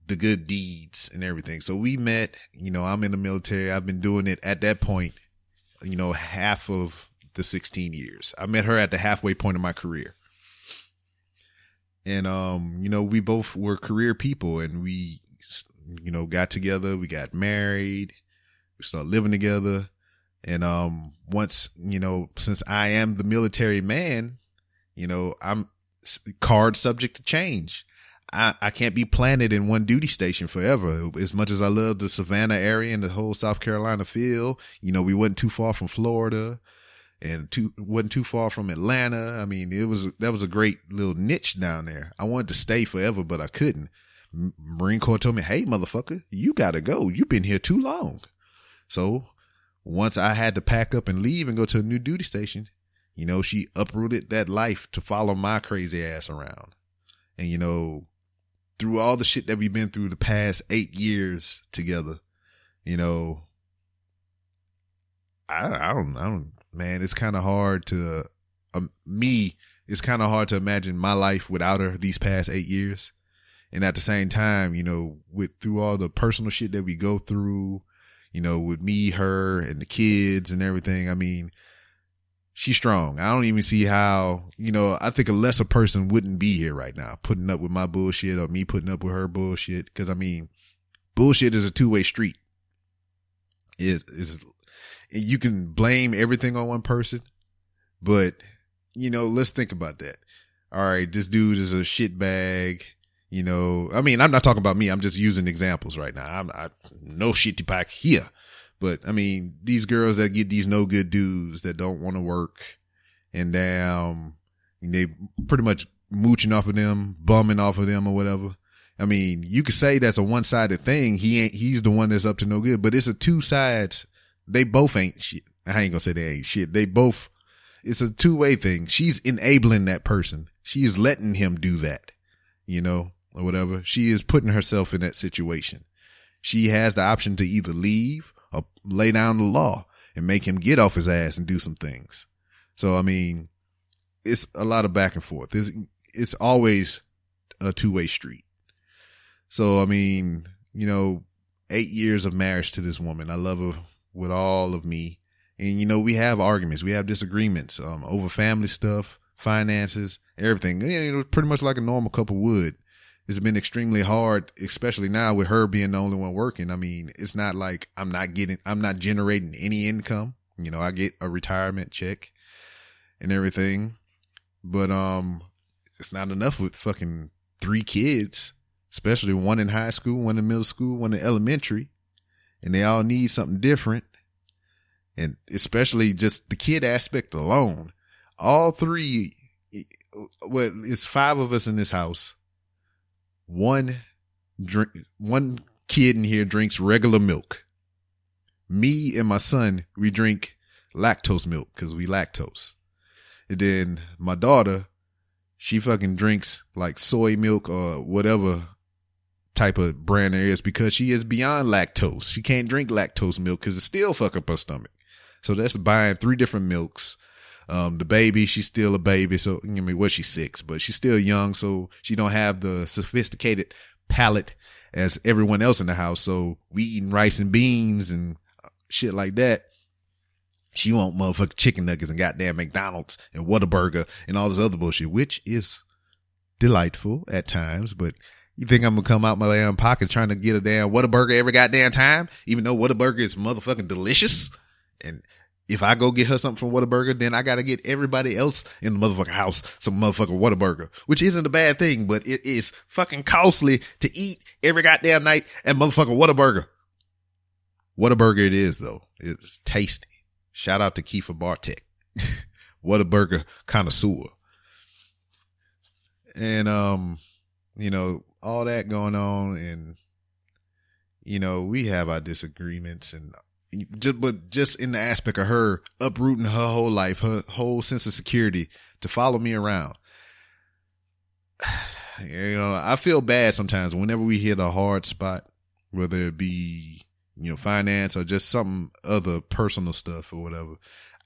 the good deeds and everything. So we met, you know, I'm in the military. I've been doing it at that point, you know, half of the sixteen years. I met her at the halfway point of my career. And, um, you know, we both were career people, and we, you know, got together, we got married, we started living together. And, um, once, you know, since I am the military man, you know, I'm card subject to change. I, I can't be planted in one duty station forever. As much as I love the Savannah area and the whole South Carolina feel, you know, we wasn't too far from Florida and too, wasn't too far from Atlanta. I mean, it was, that was a great little niche down there. I wanted to stay forever, but I couldn't. Marine Corps told me, hey, motherfucker, you gotta go. You've been here too long. So once I had to pack up and leave and go to a new duty station, you know, she uprooted that life to follow my crazy ass around. And, you know, through all the shit that we've been through the past eight years together, you know, I, I don't know, man, it's kind of hard to um, me. It's kind of hard to imagine my life without her these past eight years. And at the same time, you know, with through all the personal shit that we go through, you know, with me, her, and the kids and everything, I mean, she's strong. I don't even see how, you know, I think a lesser person wouldn't be here right now putting up with my bullshit or me putting up with her bullshit. Because, I mean, bullshit is a two-way street. is is you can blame everything on one person, but you know, let's think about that. All right, this dude is a shit bag. You know, I mean, I'm not talking about me. I'm just using examples right now. I'm I, no shitty pack here, but I mean, these girls that get these no good dudes that don't want to work, and um, they pretty much mooching off of them, bumming off of them, or whatever. I mean, you could say that's a one sided thing. He ain't. He's the one that's up to no good. But it's a two sides. They both ain't shit. I ain't gonna say they ain't shit. They both. It's a two way thing. She's enabling that person. She is letting him do that. You know. Or whatever. She is putting herself in that situation. She has the option to either leave or lay down the law and make him get off his ass and do some things. So, I mean, it's a lot of back and forth. It's, it's always a two-way street. So, I mean, you know, eight years of marriage to this woman. I love her with all of me. And, you know, we have arguments. We have disagreements um, over family stuff, finances, everything. You know, pretty much like a normal couple would. It's been extremely hard, especially now with her being the only one working. I mean, it's not like I'm not getting, I'm not generating any income. You know, I get a retirement check and everything, but, um, it's not enough with fucking three kids, especially one in high school, one in middle school, one in elementary, and they all need something different. And especially just the kid aspect alone, all three, well, it's five of us in this house. One drink, one kid in here drinks regular milk. Me and my son, we drink lactose milk because we lactose. And then my daughter, she fucking drinks like soy milk or whatever type of brand there is because she is beyond lactose. She can't drink lactose milk because it still fuck up her stomach. So that's buying three different milks. Um, the baby, she's still a baby. So, I mean, well, she's six, but she's still young. So she don't have the sophisticated palate as everyone else in the house. So we eating rice and beans and shit like that. She want motherfucking chicken nuggets and goddamn McDonald's and Whataburger and all this other bullshit, which is delightful at times. But you think I'm going to come out my damn pocket trying to get a damn Whataburger every goddamn time, even though Whataburger is motherfucking delicious? And if I go get her something from Whataburger, then I got to get everybody else in the motherfucking house some motherfucking Whataburger, which isn't a bad thing, but it is fucking costly to eat every goddamn night at motherfucking Whataburger. Whataburger it is, though. It's tasty. Shout out to Kiefer Bartek, Whataburger connoisseur. And, um, you know, all that going on. And, you know, we have our disagreements and Just, but just in the aspect of her uprooting her whole life, her whole sense of security to follow me around. You know, I feel bad sometimes whenever we hit a hard spot, whether it be, you know, finance or just some other personal stuff or whatever.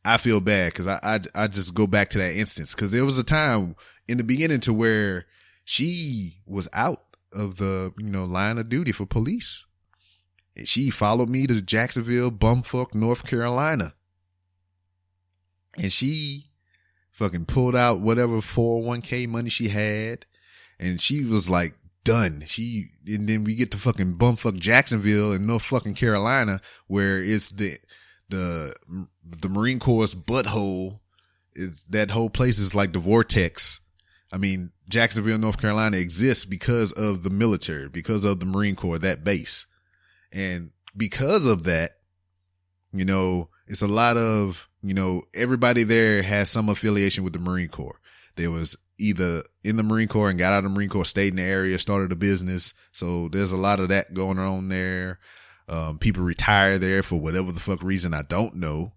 I feel bad because I, I, I just go back to that instance because there was a time in the beginning to where she was out of the, you know, line of duty for police. And she followed me to Jacksonville, bumfuck, North Carolina. And she fucking pulled out whatever four oh one k money she had. And she was like, done. She, and then we get to fucking bumfuck Jacksonville and North fucking Carolina, where it's the, the, the Marine Corps butthole. It's, that whole place is like the vortex. I mean, Jacksonville, North Carolina exists because of the military, because of the Marine Corps, that base. And because of that, you know, it's a lot of, you know, everybody there has some affiliation with the Marine Corps. They was either in the Marine Corps and got out of the Marine Corps, stayed in the area, started a business. So there's a lot of that going on there. Um, people retire there for whatever the fuck reason. I don't know.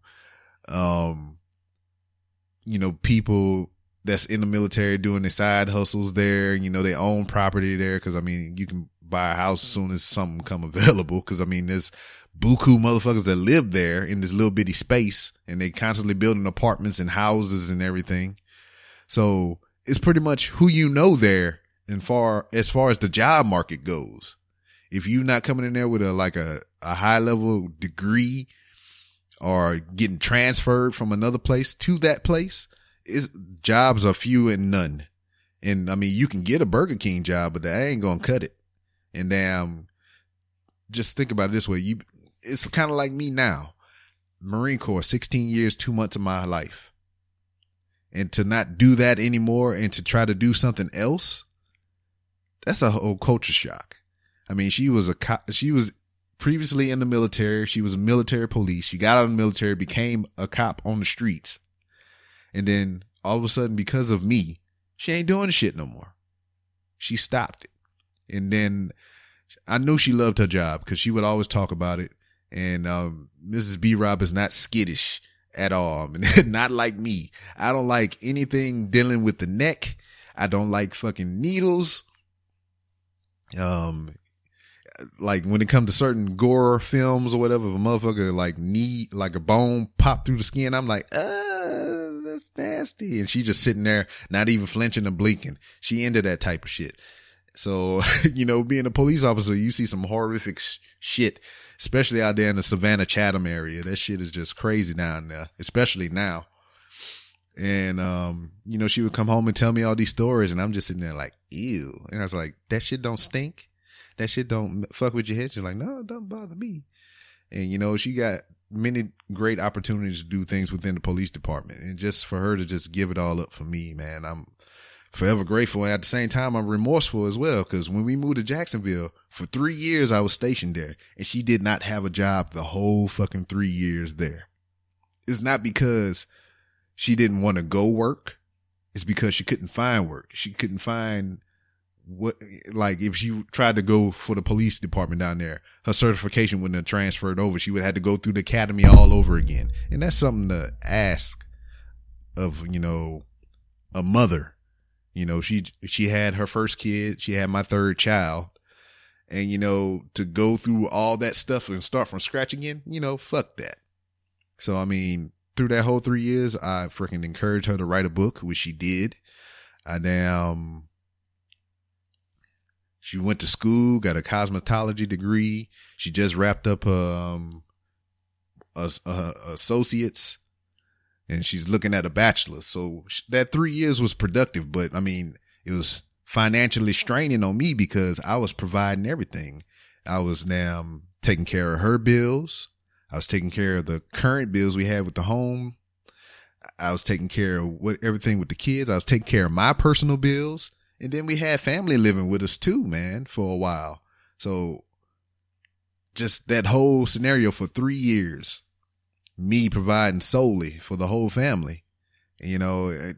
Um, you know, people that's in the military doing their side hustles there. You know, they own property there. Cause I mean, you can buy a house as soon as something come available. Cause I mean, there's buku motherfuckers that live there in this little bitty space and they constantly building apartments and houses and everything. So it's pretty much who you know there. And far, as far as the job market goes, if you're not coming in there with a, like a, a high level degree or getting transferred from another place to that place, it's jobs are few and none. And I mean, you can get a Burger King job, but that ain't going to cut it. And damn, just think about it this way. You, it's kind of like me now. Marine Corps, sixteen years, two months of my life. And to not do that anymore and to try to do something else, that's a whole culture shock. I mean, she was a cop. She was previously in the military. She was a military police. She got out of the military, became a cop on the streets. And then all of a sudden, because of me, she ain't doing shit no more. She stopped it. And then I knew she loved her job because she would always talk about it. And um, Missus B-Rob is not skittish at all. I mean, not like me. I don't like anything dealing with the neck. I don't like fucking needles. Um, like when it comes to certain gore films or whatever, if a motherfucker like knee, like a bone pop through the skin, I'm like, uh, that's nasty. And she just sitting there, not even flinching and blinking. She into that type of shit. So, you know, being a police officer, you see some horrific sh- shit, especially out there in the Savannah, Chatham area. That shit is just crazy down there, especially now. And, um, you know, she would come home and tell me all these stories and I'm just sitting there like, ew. And I was like, that shit don't stink. That shit don't fuck with your head. She's like, no, it doesn't bother me. And, you know, she got many great opportunities to do things within the police department. And just for her to just give it all up for me, man, I'm forever grateful. And at the same time, I'm remorseful as well. Cause when we moved to Jacksonville for three years, I was stationed there and she did not have a job the whole fucking three years there. It's not because she didn't want to go work. It's because she couldn't find work. She couldn't find what, like if she tried to go for the police department down there, her certification wouldn't have transferred over. She would have had to go through the academy all over again. And that's something to ask of, you know, a mother. You know, she, she had her first kid. She had my third child. And, you know, to go through all that stuff and start from scratch again, you know, fuck that. So, I mean, through that whole three years, I freaking encouraged her to write a book, which she did. I damn, she went to school, got a cosmetology degree. She just wrapped up um, a, a associates, and she's looking at a bachelor's. So that three years was productive, but I mean, it was financially straining on me because I was providing everything. I was damn taking care of her bills. I was taking care of the current bills we had with the home. I was taking care of what everything with the kids. I was taking care of my personal bills. And then we had family living with us too, man, for a while. So just that whole scenario for three years, me providing solely for the whole family, you know, it,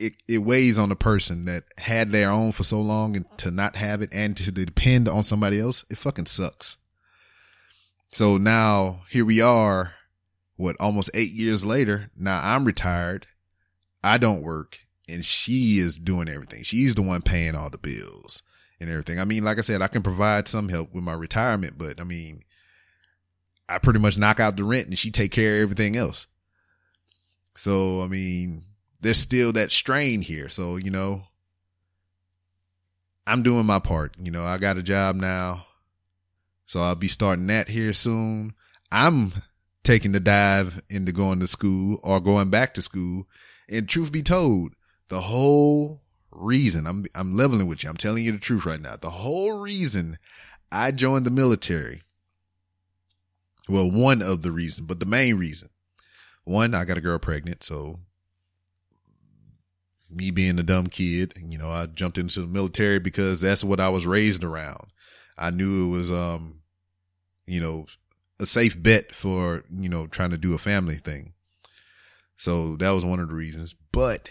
it, it weighs on a person that had their own for so long and to not have it and to depend on somebody else. It fucking sucks. So now here we are, what, almost eight years later. Now I'm retired. I don't work and she is doing everything. She's the one paying all the bills and everything. I mean, like I said, I can provide some help with my retirement, but I mean, I pretty much knock out the rent and she take care of everything else. So, I mean, there's still that strain here. So, you know, I'm doing my part. You know, I got a job now. So I'll be starting that here soon. I'm taking the dive into going to school or going back to school. And truth be told, the whole reason I'm, I'm leveling with you. I'm telling you the truth right now. The whole reason I joined the military. Well, one of the reasons, but the main reason, one, I got a girl pregnant. So me being a dumb kid, you know, I jumped into the military because that's what I was raised around. I knew it was, um, you know, a safe bet for, you know, trying to do a family thing. So that was one of the reasons. But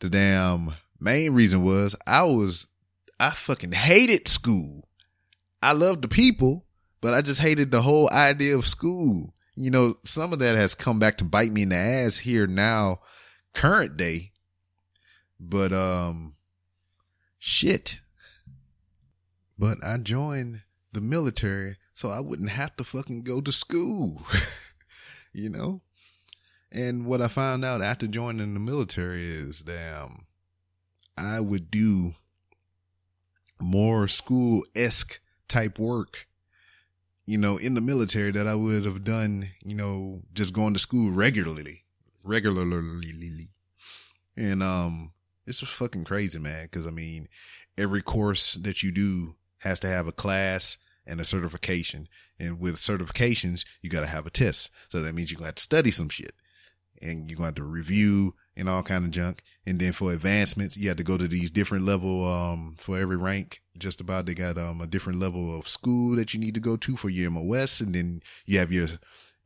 the damn main reason was I was, I fucking hated school. I loved the people, but I just hated the whole idea of school. You know, some of that has come back to bite me in the ass here now, current day. But, um, shit. But I joined the military so I wouldn't have to fucking go to school, you know? And what I found out after joining the military is that um, I would do more school-esque type work, you know, in the military that I would have done, you know, just going to school regularly, regularly. And um, this was fucking crazy, man, because, I mean, every course that you do has to have a class and a certification. And with certifications, you got to have a test. So that means you're going to have to study some shit, and you're going to have to review and all kind of junk. And then for advancements, you have to go to these different level, um, for every rank, just about, they got, um, a different level of school that you need to go to for your M O S. And then you have your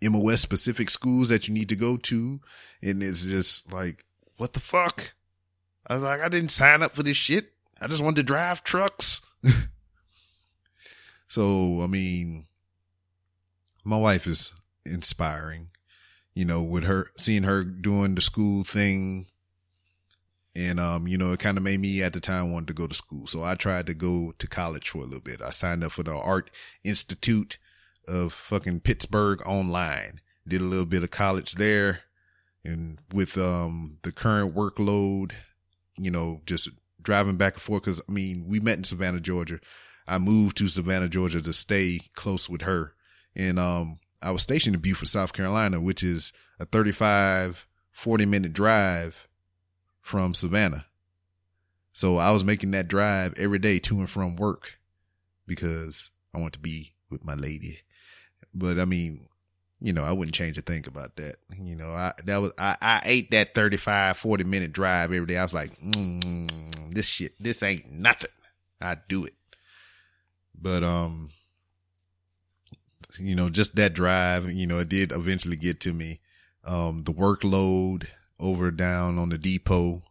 M O S specific schools that you need to go to. And it's just like, what the fuck? I was like, I didn't sign up for this shit. I just wanted to drive trucks. So, I mean, my wife is inspiring, you know, with her, seeing her doing the school thing. And, um, you know, it kind of made me at the time want to go to school. So I tried to go to college for a little bit. I signed up for the Art Institute of fucking Pittsburgh online, did a little bit of college there. And with, um, the current workload, you know, just driving back and forth. Cause I mean, we met in Savannah, Georgia. I moved to Savannah, Georgia to stay close with her. And, um, I was stationed in Beaufort, South Carolina, which is a thirty-five, forty minute drive from Savannah. So I was making that drive every day to and from work because I want to be with my lady. But I mean, you know, I wouldn't change a thing about that. You know, I, that was, I, I ate that thirty-five, forty minute drive every day. I was like, mm, this shit, this ain't nothing. I do it. But, um, you know, just that drive, you know, it did eventually get to me. Um, the workload over down on the depot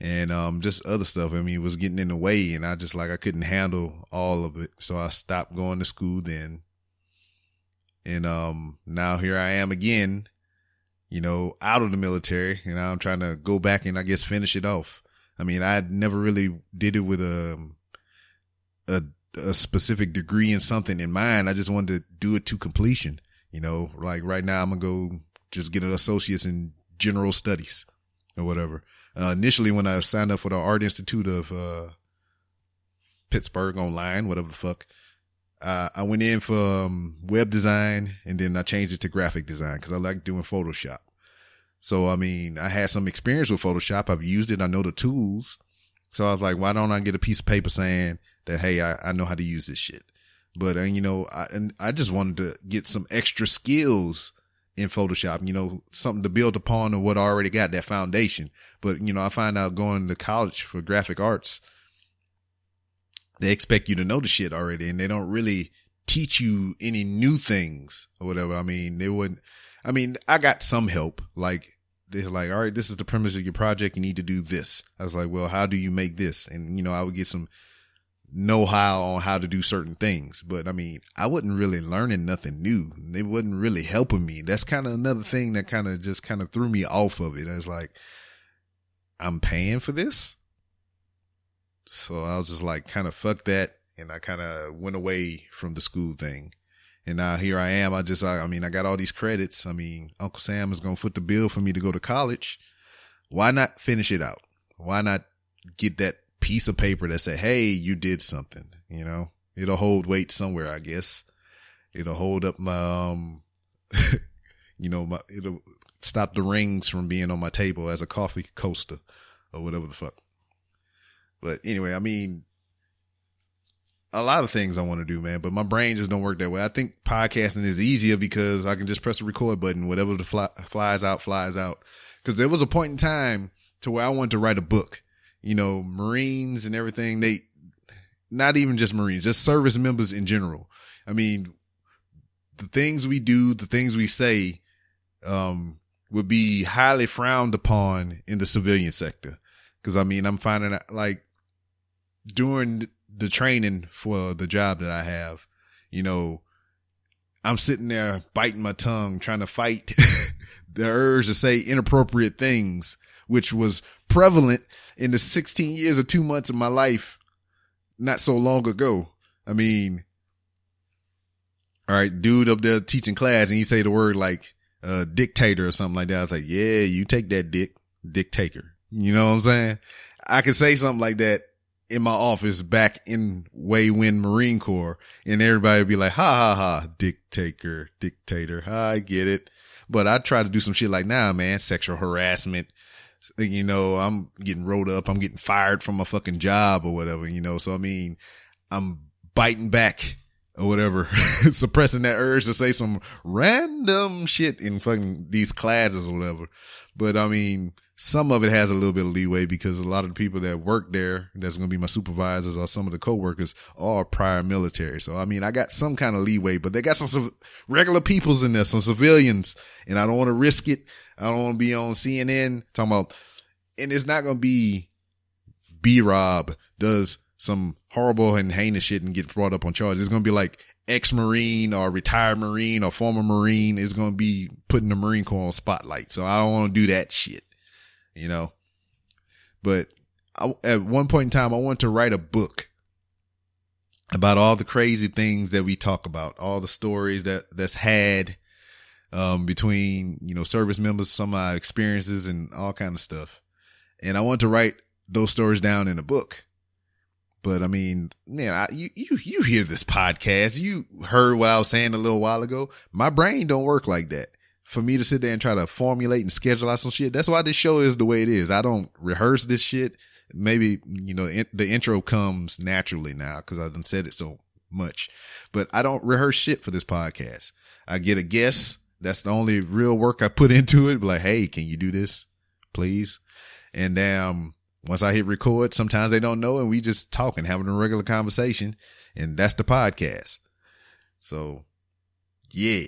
and, um, just other stuff. I mean, it was getting in the way and I just like, I couldn't handle all of it. So I stopped going to school then. And, um, now here I am again, you know, out of the military and I'm trying to go back and I guess finish it off. I mean, I never really did it with a, a, a specific degree in something in mind. I just wanted to do it to completion. You know, like right now I'm going to go just get an associate's in general studies or whatever. Uh, initially when I signed up for the Art Institute of, uh, Pittsburgh online, whatever the fuck, uh, I went in for um, web design and then I changed it to graphic design cause I like doing Photoshop. So, I mean, I had some experience with Photoshop. I've used it. I know the tools. So I was like, why don't I get a piece of paper saying that, hey, I, I know how to use this shit. But, and you know, I, and I just wanted to get some extra skills in Photoshop, you know, something to build upon or what I already got, that foundation. But, you know, I find out going to college for graphic arts, they expect you to know the shit already and they don't really teach you any new things or whatever. I mean, they wouldn't, I mean, I got some help. Like they're like, all right, this is the premise of your project. You need to do this. I was like, well, how do you make this? And, you know, I would get some know-how on how to do certain things. But I mean, I wasn't really learning nothing new. They wasn't really helping me. That's kind of another thing that kind of just kind of threw me off of it. I was like, I'm paying for this. So I was just like, kind of fuck that. And I kind of went away from the school thing. And now here I am. I just, I, I mean, I got all these credits. I mean, Uncle Sam is going to foot the bill for me to go to college. Why not finish it out? Why not get that piece of paper that said, hey, you did something, you know, it'll hold weight somewhere, I guess. It'll hold up my, um, you know, my, it'll stop the rings from being on my table as a coffee coaster or whatever the fuck. But anyway, I mean, a lot of things I want to do, man, but my brain just don't work that way. I think podcasting is easier because I can just press the record button, whatever the fly, flies out, flies out. Cause there was a point in time to where I wanted to write a book. You know, Marines and everything, they, not even just Marines, just service members in general. I mean, the things we do, the things we say, um, would be highly frowned upon in the civilian sector. Cause I mean, I'm finding out, like during the training for the job that I have, you know, I'm sitting there biting my tongue, trying to fight the urge to say inappropriate things, which was prevalent in the sixteen years or two months of my life not so long ago. I mean, all right, dude up there teaching class and he say the word like uh dictator or something like that. I was like, yeah, you take that dick, dick taker. You know what I'm saying? I could say something like that in my office back in way when Marine Corps and everybody would be like, ha ha ha, dick taker, dictator. I get it. But I try to do some shit like, nah, man, sexual harassment. You know, I'm getting rolled up. I'm getting fired from my fucking job or whatever, you know? So, I mean, I'm biting back or whatever, suppressing that urge to say some random shit in fucking these classes or whatever. But I mean, some of it has a little bit of leeway because a lot of the people that work there, that's going to be my supervisors or some of the coworkers, are prior military. So I mean, I got some kind of leeway, but they got some, some regular peoples in there, some civilians, and I don't want to risk it. I don't want to be on C N N talking about, and it's not going to be B-Rob does some horrible and heinous shit and get brought up on charges. It's going to be like ex-Marine or retired Marine or former Marine is going to be putting the Marine Corps on spotlight. So I don't want to do that shit, you know, but I, at one point in time, I wanted to write a book about all the crazy things that we talk about, all the stories that that's had, um, between, you know, service members, some of our experiences and all kind of stuff. And I wanted to write those stories down in a book. But I mean, man, I, you, you, you hear this podcast. You heard what I was saying a little while ago. My brain don't work like that for me to sit there and try to formulate and schedule out some shit. That's why this show is the way it is. I don't rehearse this shit. Maybe, you know, in, the intro comes naturally now because I've done said it so much, but I don't rehearse shit for this podcast. I get a guess. That's the only real work I put into it. Like, hey, can you do this, please? And, um, once I hit record, sometimes they don't know and we just talking, having a regular conversation, and that's the podcast. So yeah,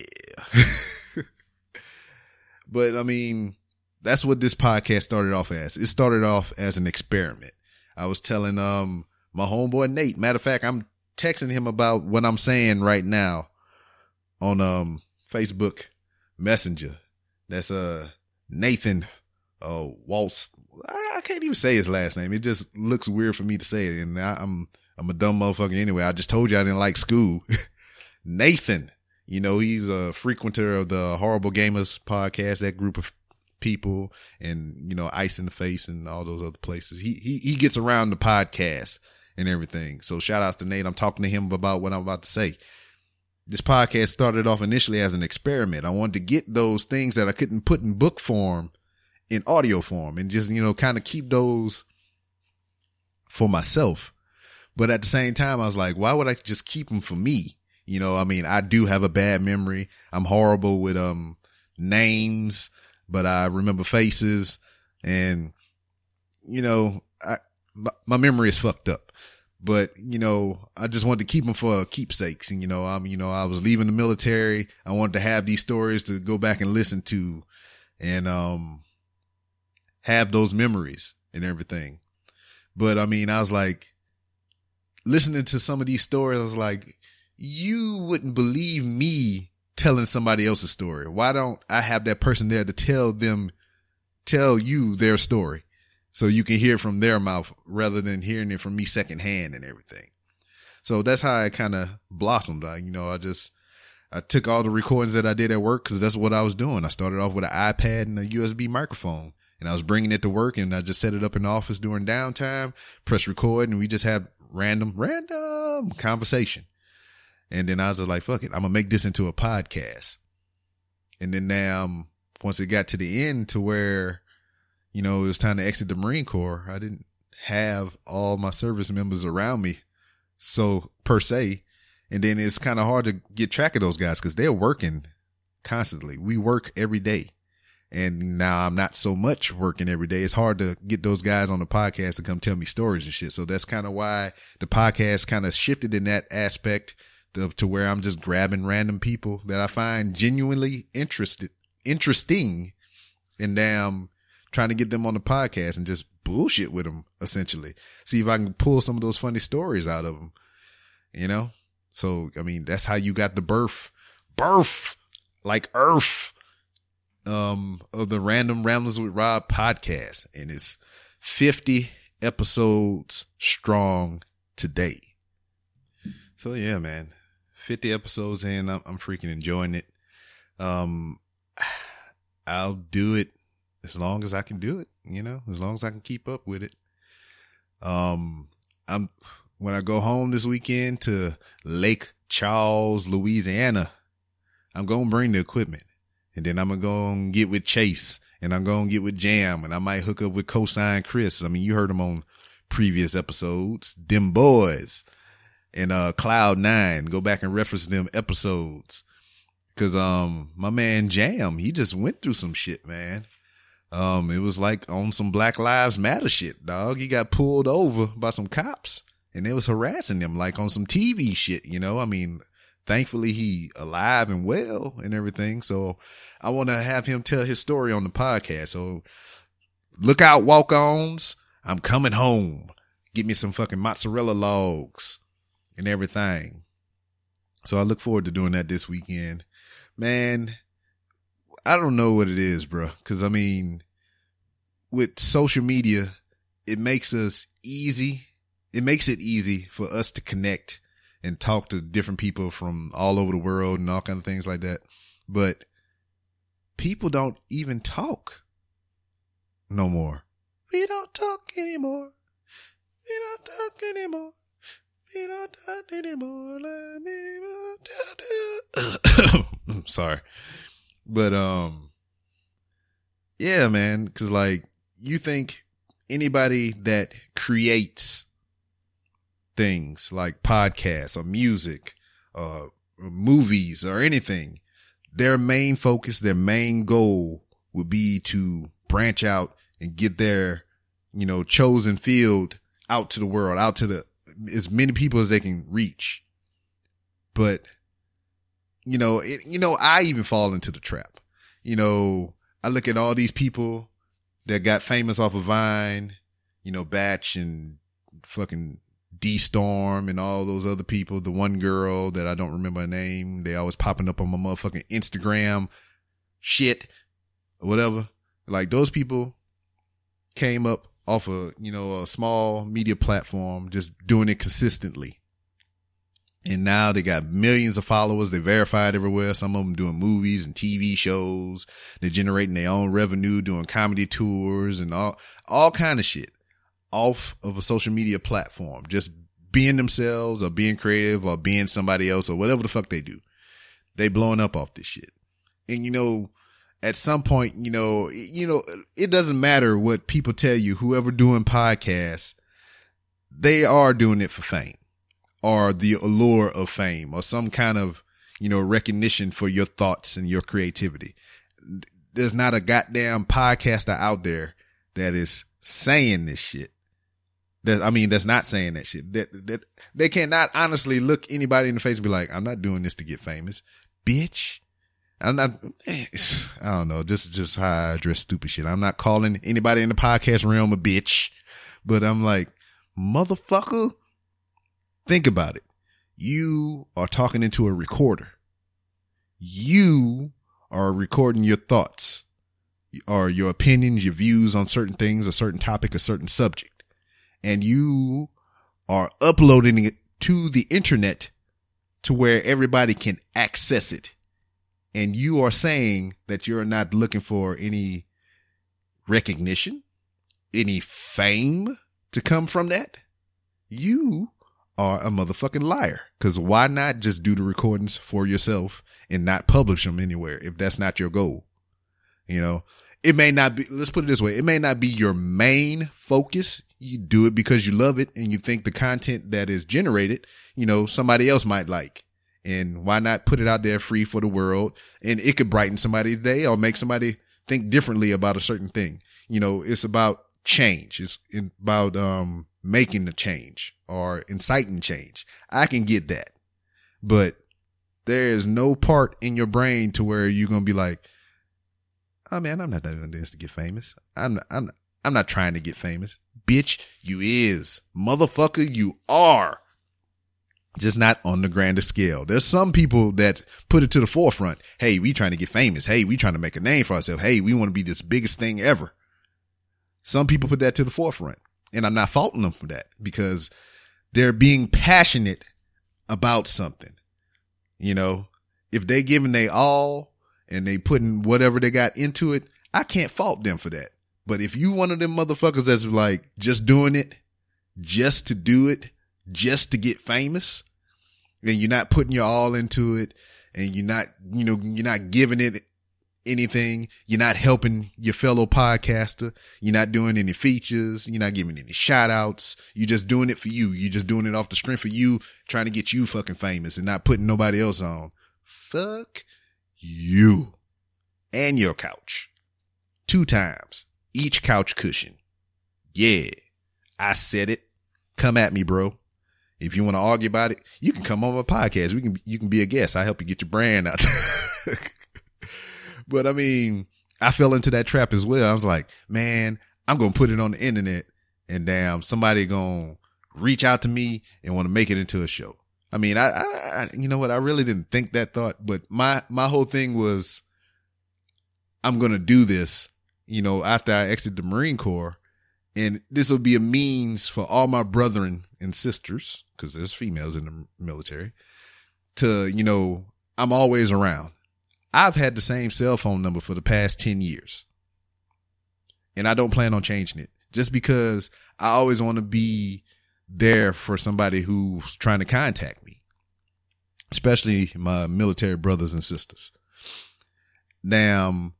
but I mean, that's what this podcast started off as. It started off as an experiment. I was telling, um, my homeboy, Nate, matter of fact, I'm texting him about what I'm saying right now on, um, Facebook Messenger. That's, uh, Nathan, uh, Waltz. I can't even say his last name. It just looks weird for me to say it. And I, I'm, I'm a dumb motherfucker anyway. I just told you I didn't like school. Nathan, you know, he's a frequenter of the Horrible Gamers podcast, that group of people, and, you know, Ice in the Face and all those other places. He, he, he gets around the podcast and everything. So shout outs to Nate. I'm talking to him about what I'm about to say. This podcast started off initially as an experiment. I wanted to get those things that I couldn't put in book form in audio form, and just, you know, kind of keep those for myself. But at the same time, I was like, why would I just keep them for me? You know, I mean, I do have a bad memory. I'm horrible with, um, names, but I remember faces, and, you know, I, my, my memory is fucked up, but, you know, I just wanted to keep them for keepsakes. And, you know, I'm, you know, I was leaving the military. I wanted to have these stories to go back and listen to. And, um, have those memories and everything. But I mean, I was like, listening to some of these stories, I was like, you wouldn't believe me telling somebody else's story. Why don't I have that person there to tell them, tell you their story, so you can hear from their mouth rather than hearing it from me secondhand and everything. So that's how I kind of blossomed. I, you know, I just, I took all the recordings that I did at work, because that's what I was doing. I started off with an iPad and a U S B microphone. And I was bringing it to work, and I just set it up in the office during downtime, press record, and we just have random, random conversation. And then I was just like, fuck it, I'm going to make this into a podcast. And then now, um, once it got to the end to where, you know, it was time to exit the Marine Corps, I didn't have all my service members around me, so per se. And then it's kind of hard to get track of those guys because they're working constantly. We work every day. And now I'm not so much working every day. It's hard to get those guys on the podcast to come tell me stories and shit. So that's kind of why the podcast kind of shifted in that aspect to, to where I'm just grabbing random people that I find genuinely interested, interesting. And now I'm trying to get them on the podcast and just bullshit with them, essentially. See if I can pull some of those funny stories out of them, you know? So, I mean, that's how you got the birth, birth, like earth. Um, of the Random Ramblers with Rob podcast, and it's fifty episodes strong today. So yeah, man, fifty episodes in, I'm, I'm freaking enjoying it. Um, I'll do it as long as I can do it, you know, as long as I can keep up with it. Um, I'm when I go home this weekend to Lake Charles, Louisiana, I'm gonna bring the equipment. And then I'm going to go and get with Chase, and I'm going to get with Jam, and I might hook up with Cosign Chris. I mean, you heard them on previous episodes, them boys. and uh, Cloud Nine. Go back and reference them episodes. Cause um, my man Jam, he just went through some shit, man. Um, it was like on some Black Lives Matter shit, dog. He got pulled over by some cops and they was harassing him like on some T V shit, you know? I mean, thankfully he alive and well and everything. So I want to have him tell his story on the podcast. So look out, Walk-Ons. I'm coming home. Get me some fucking mozzarella logs and everything. So I look forward to doing that this weekend, man. I don't know what it is, bro. Cause I mean, with social media, it makes us easy. It makes it easy for us to connect and talk to different people from all over the world and all kinds of things like that. But people don't even talk no more. We don't talk anymore. We don't talk anymore. We don't talk anymore. I'm sorry. But, um, yeah, man, because, like, you think anybody that creates things like podcasts or music or movies or anything, their main focus, their main goal would be to branch out and get their, you know, chosen field out to the world, out to the as many people as they can reach. But You know, it, you know, I even fall into the trap. You know, I look at all these people that got famous off of Vine, you know, Batch and fucking D-Storm and all those other people. The one girl that I don't remember her name. They always popping up on my motherfucking Instagram shit or whatever. Like those people came up off of, you know, a small media platform, just doing it consistently. And now they got millions of followers. They verified everywhere. Some of them doing movies and T V shows. They're generating their own revenue, doing comedy tours and all, all kind of shit off of a social media platform, just being themselves or being creative or being somebody else or whatever the fuck they do. They blowing up off this shit. And you know, at some point, you know, you know, it doesn't matter what people tell you, whoever doing podcasts, they are doing it for fame. Or the allure of fame or some kind of, you know, recognition for your thoughts and your creativity. There's not a goddamn podcaster out there that is saying this shit. That, I mean, that's not saying that shit. That, that they cannot honestly look anybody in the face and be like, I'm not doing this to get famous, bitch. I'm not, I don't know. This is just how I address stupid shit. I'm not calling anybody in the podcast realm a bitch, but I'm like, motherfucker. Think about it. You are talking into a recorder. You are recording your thoughts or your opinions, your views on certain things, a certain topic, a certain subject. And you are uploading it to the internet to where everybody can access it. And you are saying that you're not looking for any recognition, any fame to come from that. You are a motherfucking liar. Because why not just do the recordings for yourself and not publish them anywhere if that's not your goal? You know, it may not be, let's put it this way, it may not be your main focus. You do it because you love it and you think the content that is generated, you know, somebody else might like. And why not put it out there free for the world? And it could brighten somebody's day or make somebody think differently about a certain thing. You know, it's about change. It's about um making the change or inciting change. I can get that, but there is no part in your brain to where you're going to be like, oh man, I'm not doing this to get famous. I'm not, I'm, I'm not trying to get famous. Bitch, you is. Motherfucker, you are. Just not on the grander scale. There's some people that put it to the forefront. Hey, we trying to get famous. Hey, we trying to make a name for ourselves. Hey, we want to be this biggest thing ever. Some people put that to the forefront. And I'm not faulting them for that because they're being passionate about something. You know, if they giving they all and they putting whatever they got into it, I can't fault them for that. But if you one of them motherfuckers that's like just doing it, just to do it, just to get famous, then you're not putting your all into it and you're not, you know, you're not giving it anything. You're not helping your fellow podcaster. You're not doing any features. You're not giving any shout outs. You're just doing it for you. You're just doing it off the strength of you, trying to get you fucking famous and not putting nobody else on. Fuck you and your couch. Two times. Each couch cushion. Yeah. I said it. Come at me, bro. If you want to argue about it, you can come on my podcast. We can, you can be a guest. I help you get your brand out. But I mean, I fell into that trap as well. I was like, man, I'm going to put it on the internet and damn, somebody going to reach out to me and want to make it into a show. I mean, I, I, you know what? I really didn't think that thought, but my, my whole thing was, I'm going to do this, you know, after I exited the Marine Corps. And this will be a means for all my brethren and sisters, because there's females in the military, to, you know, I'm always around. I've had the same cell phone number for the past ten years. And I don't plan on changing it, just because I always want to be there for somebody who's trying to contact me, especially my military brothers and sisters. Now,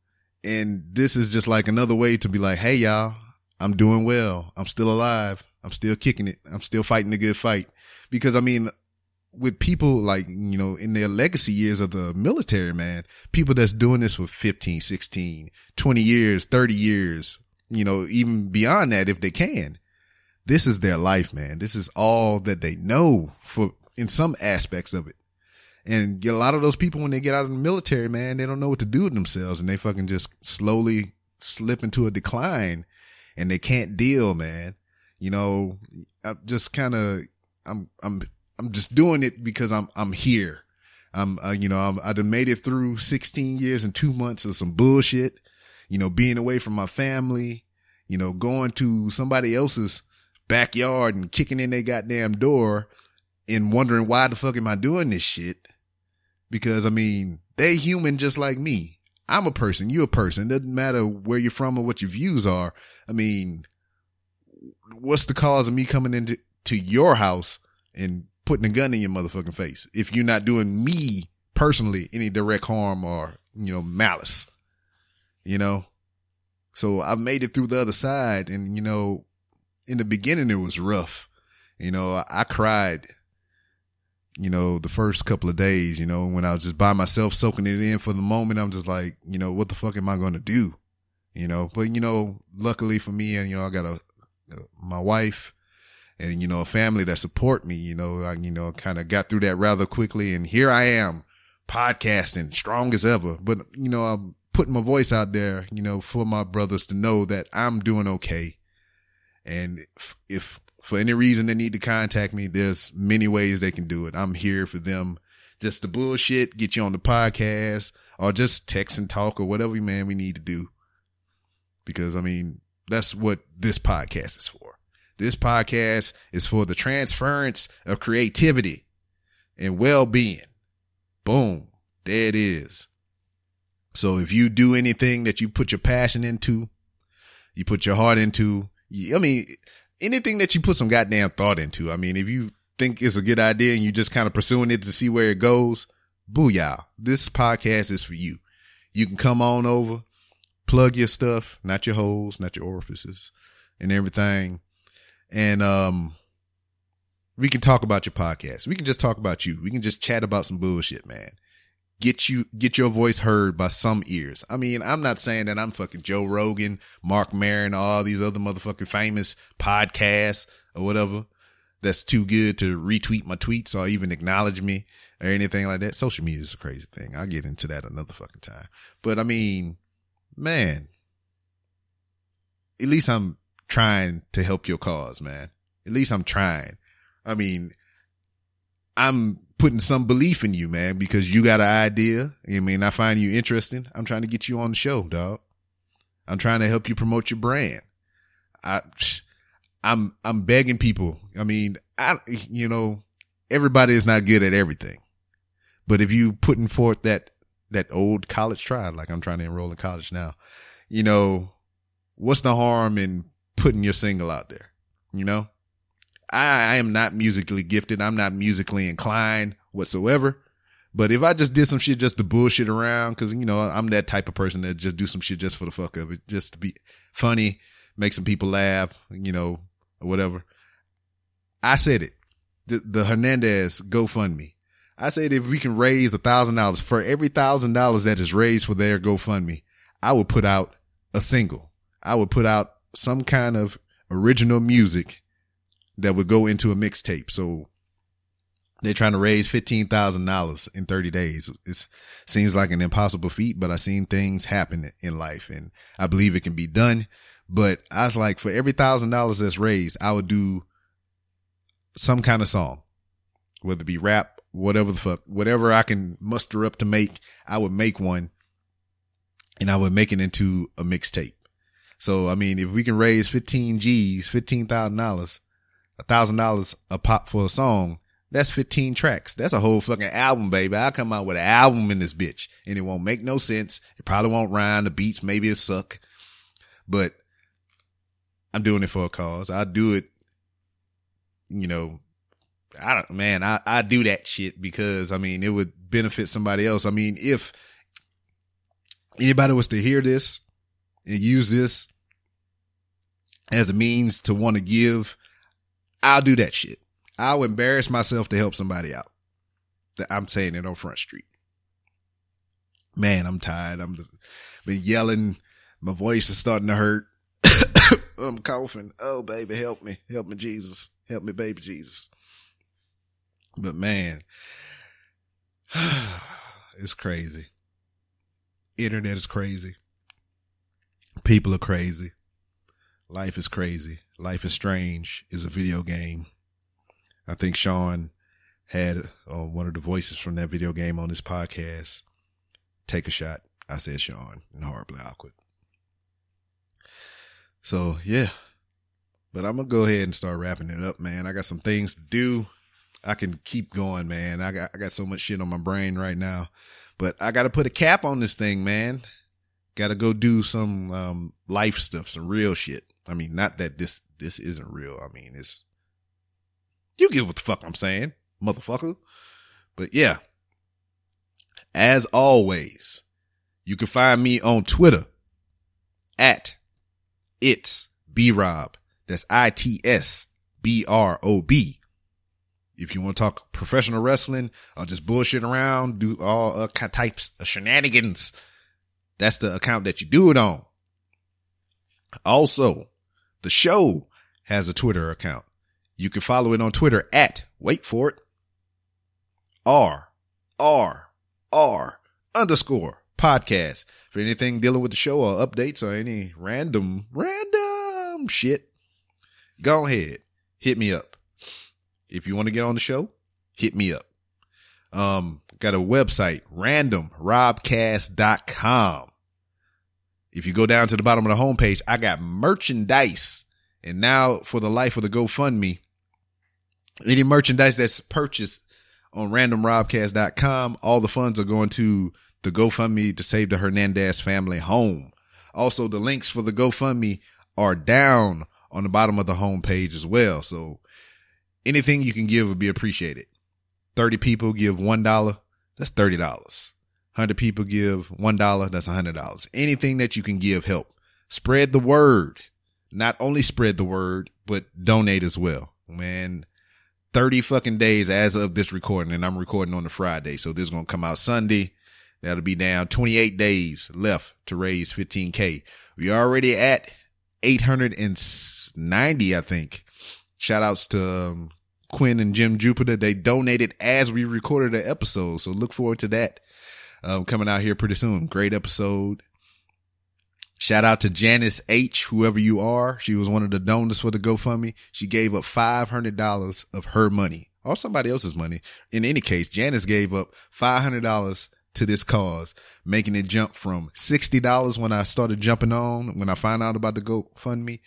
and this is just like another way to be like, hey, y'all. I'm doing well. I'm still alive. I'm still kicking it. I'm still fighting the good fight. Because, I mean, with people like, you know, in their legacy years of the military, man, people that's doing this for fifteen, sixteen, twenty years, thirty years, you know, even beyond that, if they can, this is their life, man. This is all that they know for in some aspects of it. And a lot of those people, when they get out of the military, man, they don't know what to do with themselves, and they fucking just slowly slip into a decline. And they can't deal, man. You know, I'm just kind of, I'm, I'm, I'm just doing it because I'm, I'm here. I'm, uh, you know, I'm, I done made it through sixteen years and two months of some bullshit, you know, being away from my family, you know, going to somebody else's backyard and kicking in their goddamn door and wondering why the fuck am I doing this shit? Because I mean, they human just like me. I'm a person. You're a person. Doesn't matter where you're from or what your views are. I mean, what's the cause of me coming into to your house and putting a gun in your motherfucking face if you're not doing me personally any direct harm or, you know, malice, you know? So I've made it through the other side. And, you know, in the beginning, it was rough. You know, I, I cried. You know, the first couple of days, you know, when I was just by myself soaking it in for the moment, I'm just like, you know, what the fuck am I going to do? You know, but, you know, luckily for me, and, you know, I got a, my wife and, you know, a family that support me, you know, I, you know, kind of got through that rather quickly. And here I am podcasting strong as ever. But, you know, I'm putting my voice out there, you know, for my brothers to know that I'm doing okay. And if, if for any reason they need to contact me, there's many ways they can do it. I'm here for them. Just the bullshit, get you on the podcast, or just text and talk or whatever, man, we need to do. Because, I mean, that's what this podcast is for. This podcast is for the transference of creativity and well-being. Boom. There it is. So if you do anything that you put your passion into, you put your heart into, I mean... anything that you put some goddamn thought into. I mean, if you think it's a good idea and you just kind of pursuing it to see where it goes, booyah. This podcast is for you. You can come on over, plug your stuff, not your holes, not your orifices and everything. And um, we can talk about your podcast. We can just talk about you. We can just chat about some bullshit, man. Get you, get your voice heard by some ears. I mean, I'm not saying that I'm fucking Joe Rogan, Mark Maron, all these other motherfucking famous podcasts or whatever. That's too good to retweet my tweets or even acknowledge me or anything like that. Social media is a crazy thing. I'll get into that another fucking time. But I mean, man, at least I'm trying to help your cause, man. At least I'm trying. I mean, I'm putting some belief in you, man, because you got an idea. I mean, I find you interesting. I'm trying to get you on the show, dog. I'm trying to help you promote your brand. I, I'm, I'm begging people. I mean, I, you know, everybody is not good at everything, but if you putting forth that, that old college try, like I'm trying to enroll in college now, you know, what's the harm in putting your single out there? You know? I am not musically gifted. I'm not musically inclined whatsoever, But if I just did some shit just to bullshit around, because, you know, I'm that type of person that just do some shit just for the fuck of it, just to be funny, make some people laugh, you know, or whatever. I said it. The, the Hernandez GoFundMe. I said if we can raise one thousand dollars for every one thousand dollars that is raised for their GoFundMe, I would put out a single. I would put out some kind of original music that would go into a mixtape. So they're trying to raise fifteen thousand dollars in thirty days. It seems like an impossible feat, but I've seen things happen in life and I believe it can be done. But I was like, for every thousand dollars that's raised, I would do some kind of song, whether it be rap, whatever the fuck, whatever I can muster up to make, I would make one and I would make it into a mixtape. So, I mean, if we can raise fifteen G's, fifteen thousand dollars, one thousand dollars a pop for a song, that's fifteen tracks. That's a whole fucking album, baby. I'll come out with an album in this bitch and it won't make no sense. It probably won't rhyme. The beats, maybe it'll suck, but I'm doing it for a cause. I do it. You know, I don't, man, I, I do that shit because I mean, it would benefit somebody else. I mean, if anybody was to hear this and use this as a means to want to give, I'll do that shit. I'll embarrass myself to help somebody out. I'm saying it on Front Street. Man, I'm tired. I'm just, been yelling. My voice is starting to hurt. I'm coughing. Oh, baby, help me. Help me, Jesus. Help me, baby, Jesus. But man, it's crazy. Internet is crazy. People are crazy. Life is crazy. Life is Strange is a video game. I think Sean had uh, one of the voices from that video game on his podcast. Take a shot. I said Sean and Horribly Awkward. So, yeah. But I'm going to go ahead and start wrapping it up, man. I got some things to do. I can keep going, man. I got I got so much shit on my brain right now. But I got to put a cap on this thing, man. Got to go do some um, life stuff, some real shit. I mean, not that this this isn't real. I mean, it's... You get what the fuck I'm saying, motherfucker. But yeah, as always, you can find me on Twitter at it's B-Rob. That's I T S B R O B. If you want to talk professional wrestling or just bullshit around, do all uh, types of shenanigans, that's the account that you do it on. Also, the show has a Twitter account. You can follow it on Twitter at, wait for it, R, R, R, underscore podcast for anything dealing with the show or updates or any random, random shit. Go ahead. Hit me up. If you want to get on the show, hit me up. Um, got a website, random rob cast dot com. If you go down to the bottom of the homepage, I got merchandise. And now for the life of the GoFundMe. Any merchandise that's purchased on random rob cast dot com, all the funds are going to the GoFundMe to save the Hernandez family home. Also, the links for the GoFundMe are down on the bottom of the homepage as well. So anything you can give would be appreciated. thirty people give one dollar. That's thirty dollars. one hundred people give one dollar. That's one hundred dollars. Anything that you can give help. Spread the word. Not only spread the word, but donate as well. Man, thirty fucking days as of this recording, and I'm recording on a Friday, so this is going to come out Sunday. That'll be down twenty-eight days left to raise fifteen K. We already at eight hundred ninety, I think. Shout outs to um, Quinn and Jim Jupiter. They donated as we recorded the episode, so look forward to that um, coming out here pretty soon. Great episode. Shout out to Janice H, whoever you are. She was one of the donors for the GoFundMe. She gave up five hundred dollars of her money or somebody else's money. In any case, Janice gave up five hundred dollars to this cause, making it jump from sixty dollars when I started jumping on. When I found out about the GoFundMe,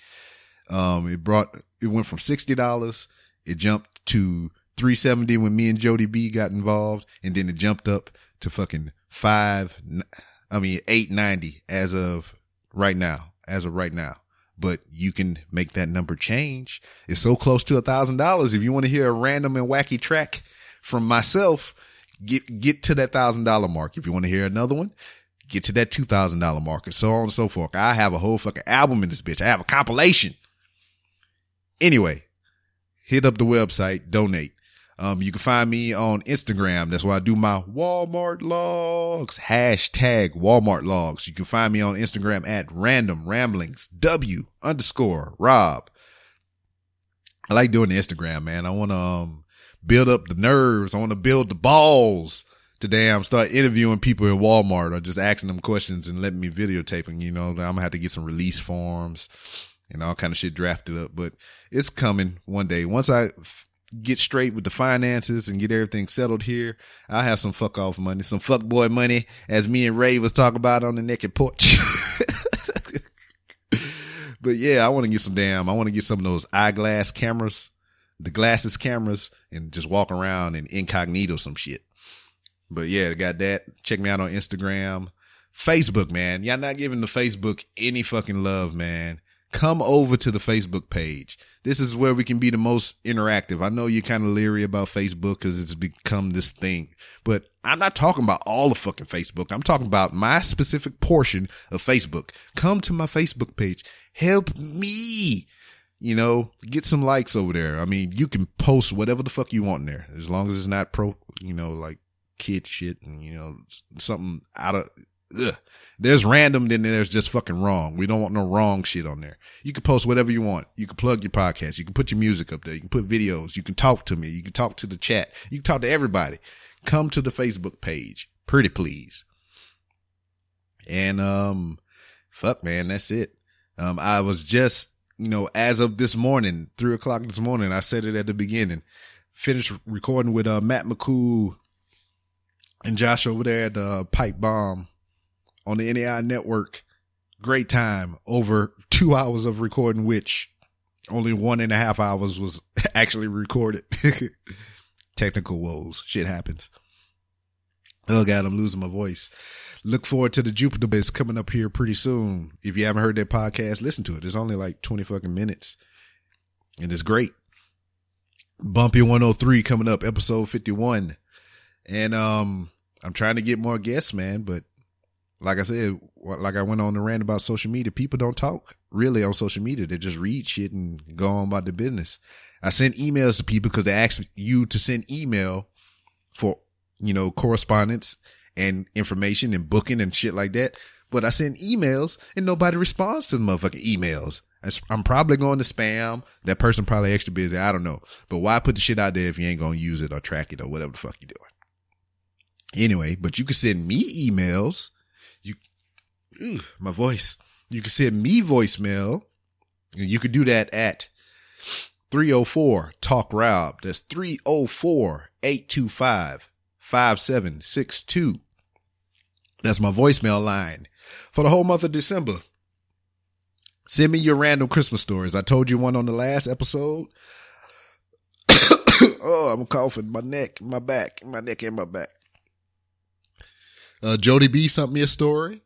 um, it brought, it went from sixty dollars. It jumped to three seventy when me and Jody B got involved. And then it jumped up to fucking five, I mean, eight ninety as of right now, as of right now, but you can make that number change. It's so close to a thousand dollars. If you want to hear a random and wacky track from myself, Get, get to that thousand dollar mark. If you want to hear another one, get to that two thousand dollar mark, and so on and so forth. I have a whole fucking album in this bitch. I have a compilation. Anyway, hit up the website, donate. Um, you can find me on Instagram. That's where I do my Walmart logs. Hashtag Walmart logs. You can find me on Instagram at random ramblings W underscore Rob. I like doing the Instagram, man. I want to um, build up the nerves. I want to build the balls to damn start interviewing people in Walmart or just asking them questions and letting me videotape. And, you know, I'm going to have to get some release forms and all kind of shit drafted up. But it's coming one day. Once I f- get straight with the finances and get everything settled here, I'll have some fuck off money, some fuck boy money, as me and Ray was talking about on the Naked Porch. But yeah, I want to get some damn, I want to get some of those eyeglass cameras, the glasses cameras, and just walk around and incognito some shit. But yeah, I got that. Check me out on Instagram. Facebook, man. Y'all not giving the Facebook any fucking love, man. Come over to the Facebook page. This is where we can be the most interactive. I know you're kind of leery about Facebook because it's become this thing, but I'm not talking about all the fucking Facebook. I'm talking about my specific portion of Facebook. Come to my Facebook page. Help me, you know, get some likes over there. I mean, you can post whatever the fuck you want in there, as long as it's not pro, you know, like kid shit and, you know, something out of, ugh. There's random, then there's just fucking wrong. We don't want no wrong shit on there. You can post whatever you want. You can plug your podcast. You can put your music up there. You can put videos. You can talk to me. You can talk to the chat. You can talk to everybody. Come to the Facebook page. Pretty please. And, um, fuck, man, that's it. Um, I was just, you know, as of this morning, three o'clock this morning, I said it at the beginning, finished recording with, uh, Matt McCool and Josh over there at the uh, Pipe Bomb on the N E I network. Great time. Over two hours of recording, which only one and a half hours was actually recorded. Technical woes. Shit happens. Oh God, I'm losing my voice. Look forward to the Jupiter Bits coming up here pretty soon. If you haven't heard that podcast, listen to it. It's only like twenty fucking minutes and it's great. Bumpy one oh three coming up, episode fifty-one. And, um, I'm trying to get more guests, man, but like I said, like I went on the rant about social media, people don't talk really on social media. They just read shit and go on about their business. I send emails to people because they ask you to send email for, you know, correspondence and information and booking and shit like that. But I send emails and nobody responds to the motherfucking emails. I'm probably going to spam. That person probably extra busy. I don't know. But why put the shit out there if you ain't going to use it or track it or whatever the fuck you doing? Anyway, but you can send me emails. You, ooh, my voice, you can send me voicemail. You could do that at three oh four talk rob. That's three oh four, eight two five, five seven six two. That's my voicemail line for the whole month of December. Send me your random Christmas stories. I told you one on the last episode. Oh, I'm coughing. My neck, my back, my neck and my back. Uh, Jody B sent me a story.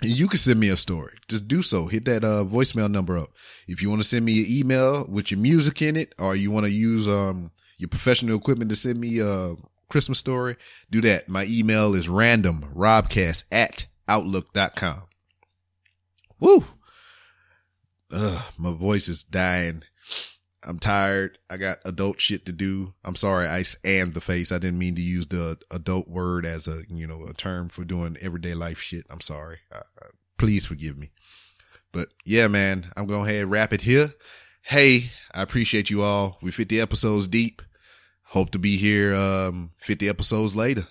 You can send me a story. Just do so. Hit that uh, voicemail number up. If you want to send me an email with your music in it, or you want to use um your professional equipment to send me a Christmas story, do that. My email is randomrobcast at outlook dot com. Woo! Ugh, my voice is dying. I'm tired. I got adult shit to do. I'm sorry. Ice and the face. I didn't mean to use the adult word as a, you know, a term for doing everyday life shit. I'm sorry. I, I, please forgive me. But yeah, man, I'm going to head wrap it here. Hey, I appreciate you all. We're fifty episodes deep. Hope to be here, um, fifty episodes later.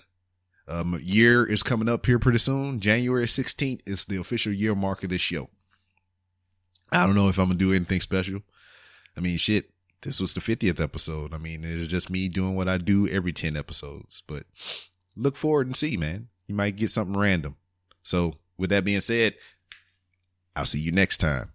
Um, year is coming up here pretty soon. January sixteenth is the official year mark of this show. I don't know if I'm going to do anything special. I mean, shit, this was the fiftieth episode. I mean, it's just me doing what I do every ten episodes, but look forward and see, man. You might get something random. So with that being said, I'll see you next time.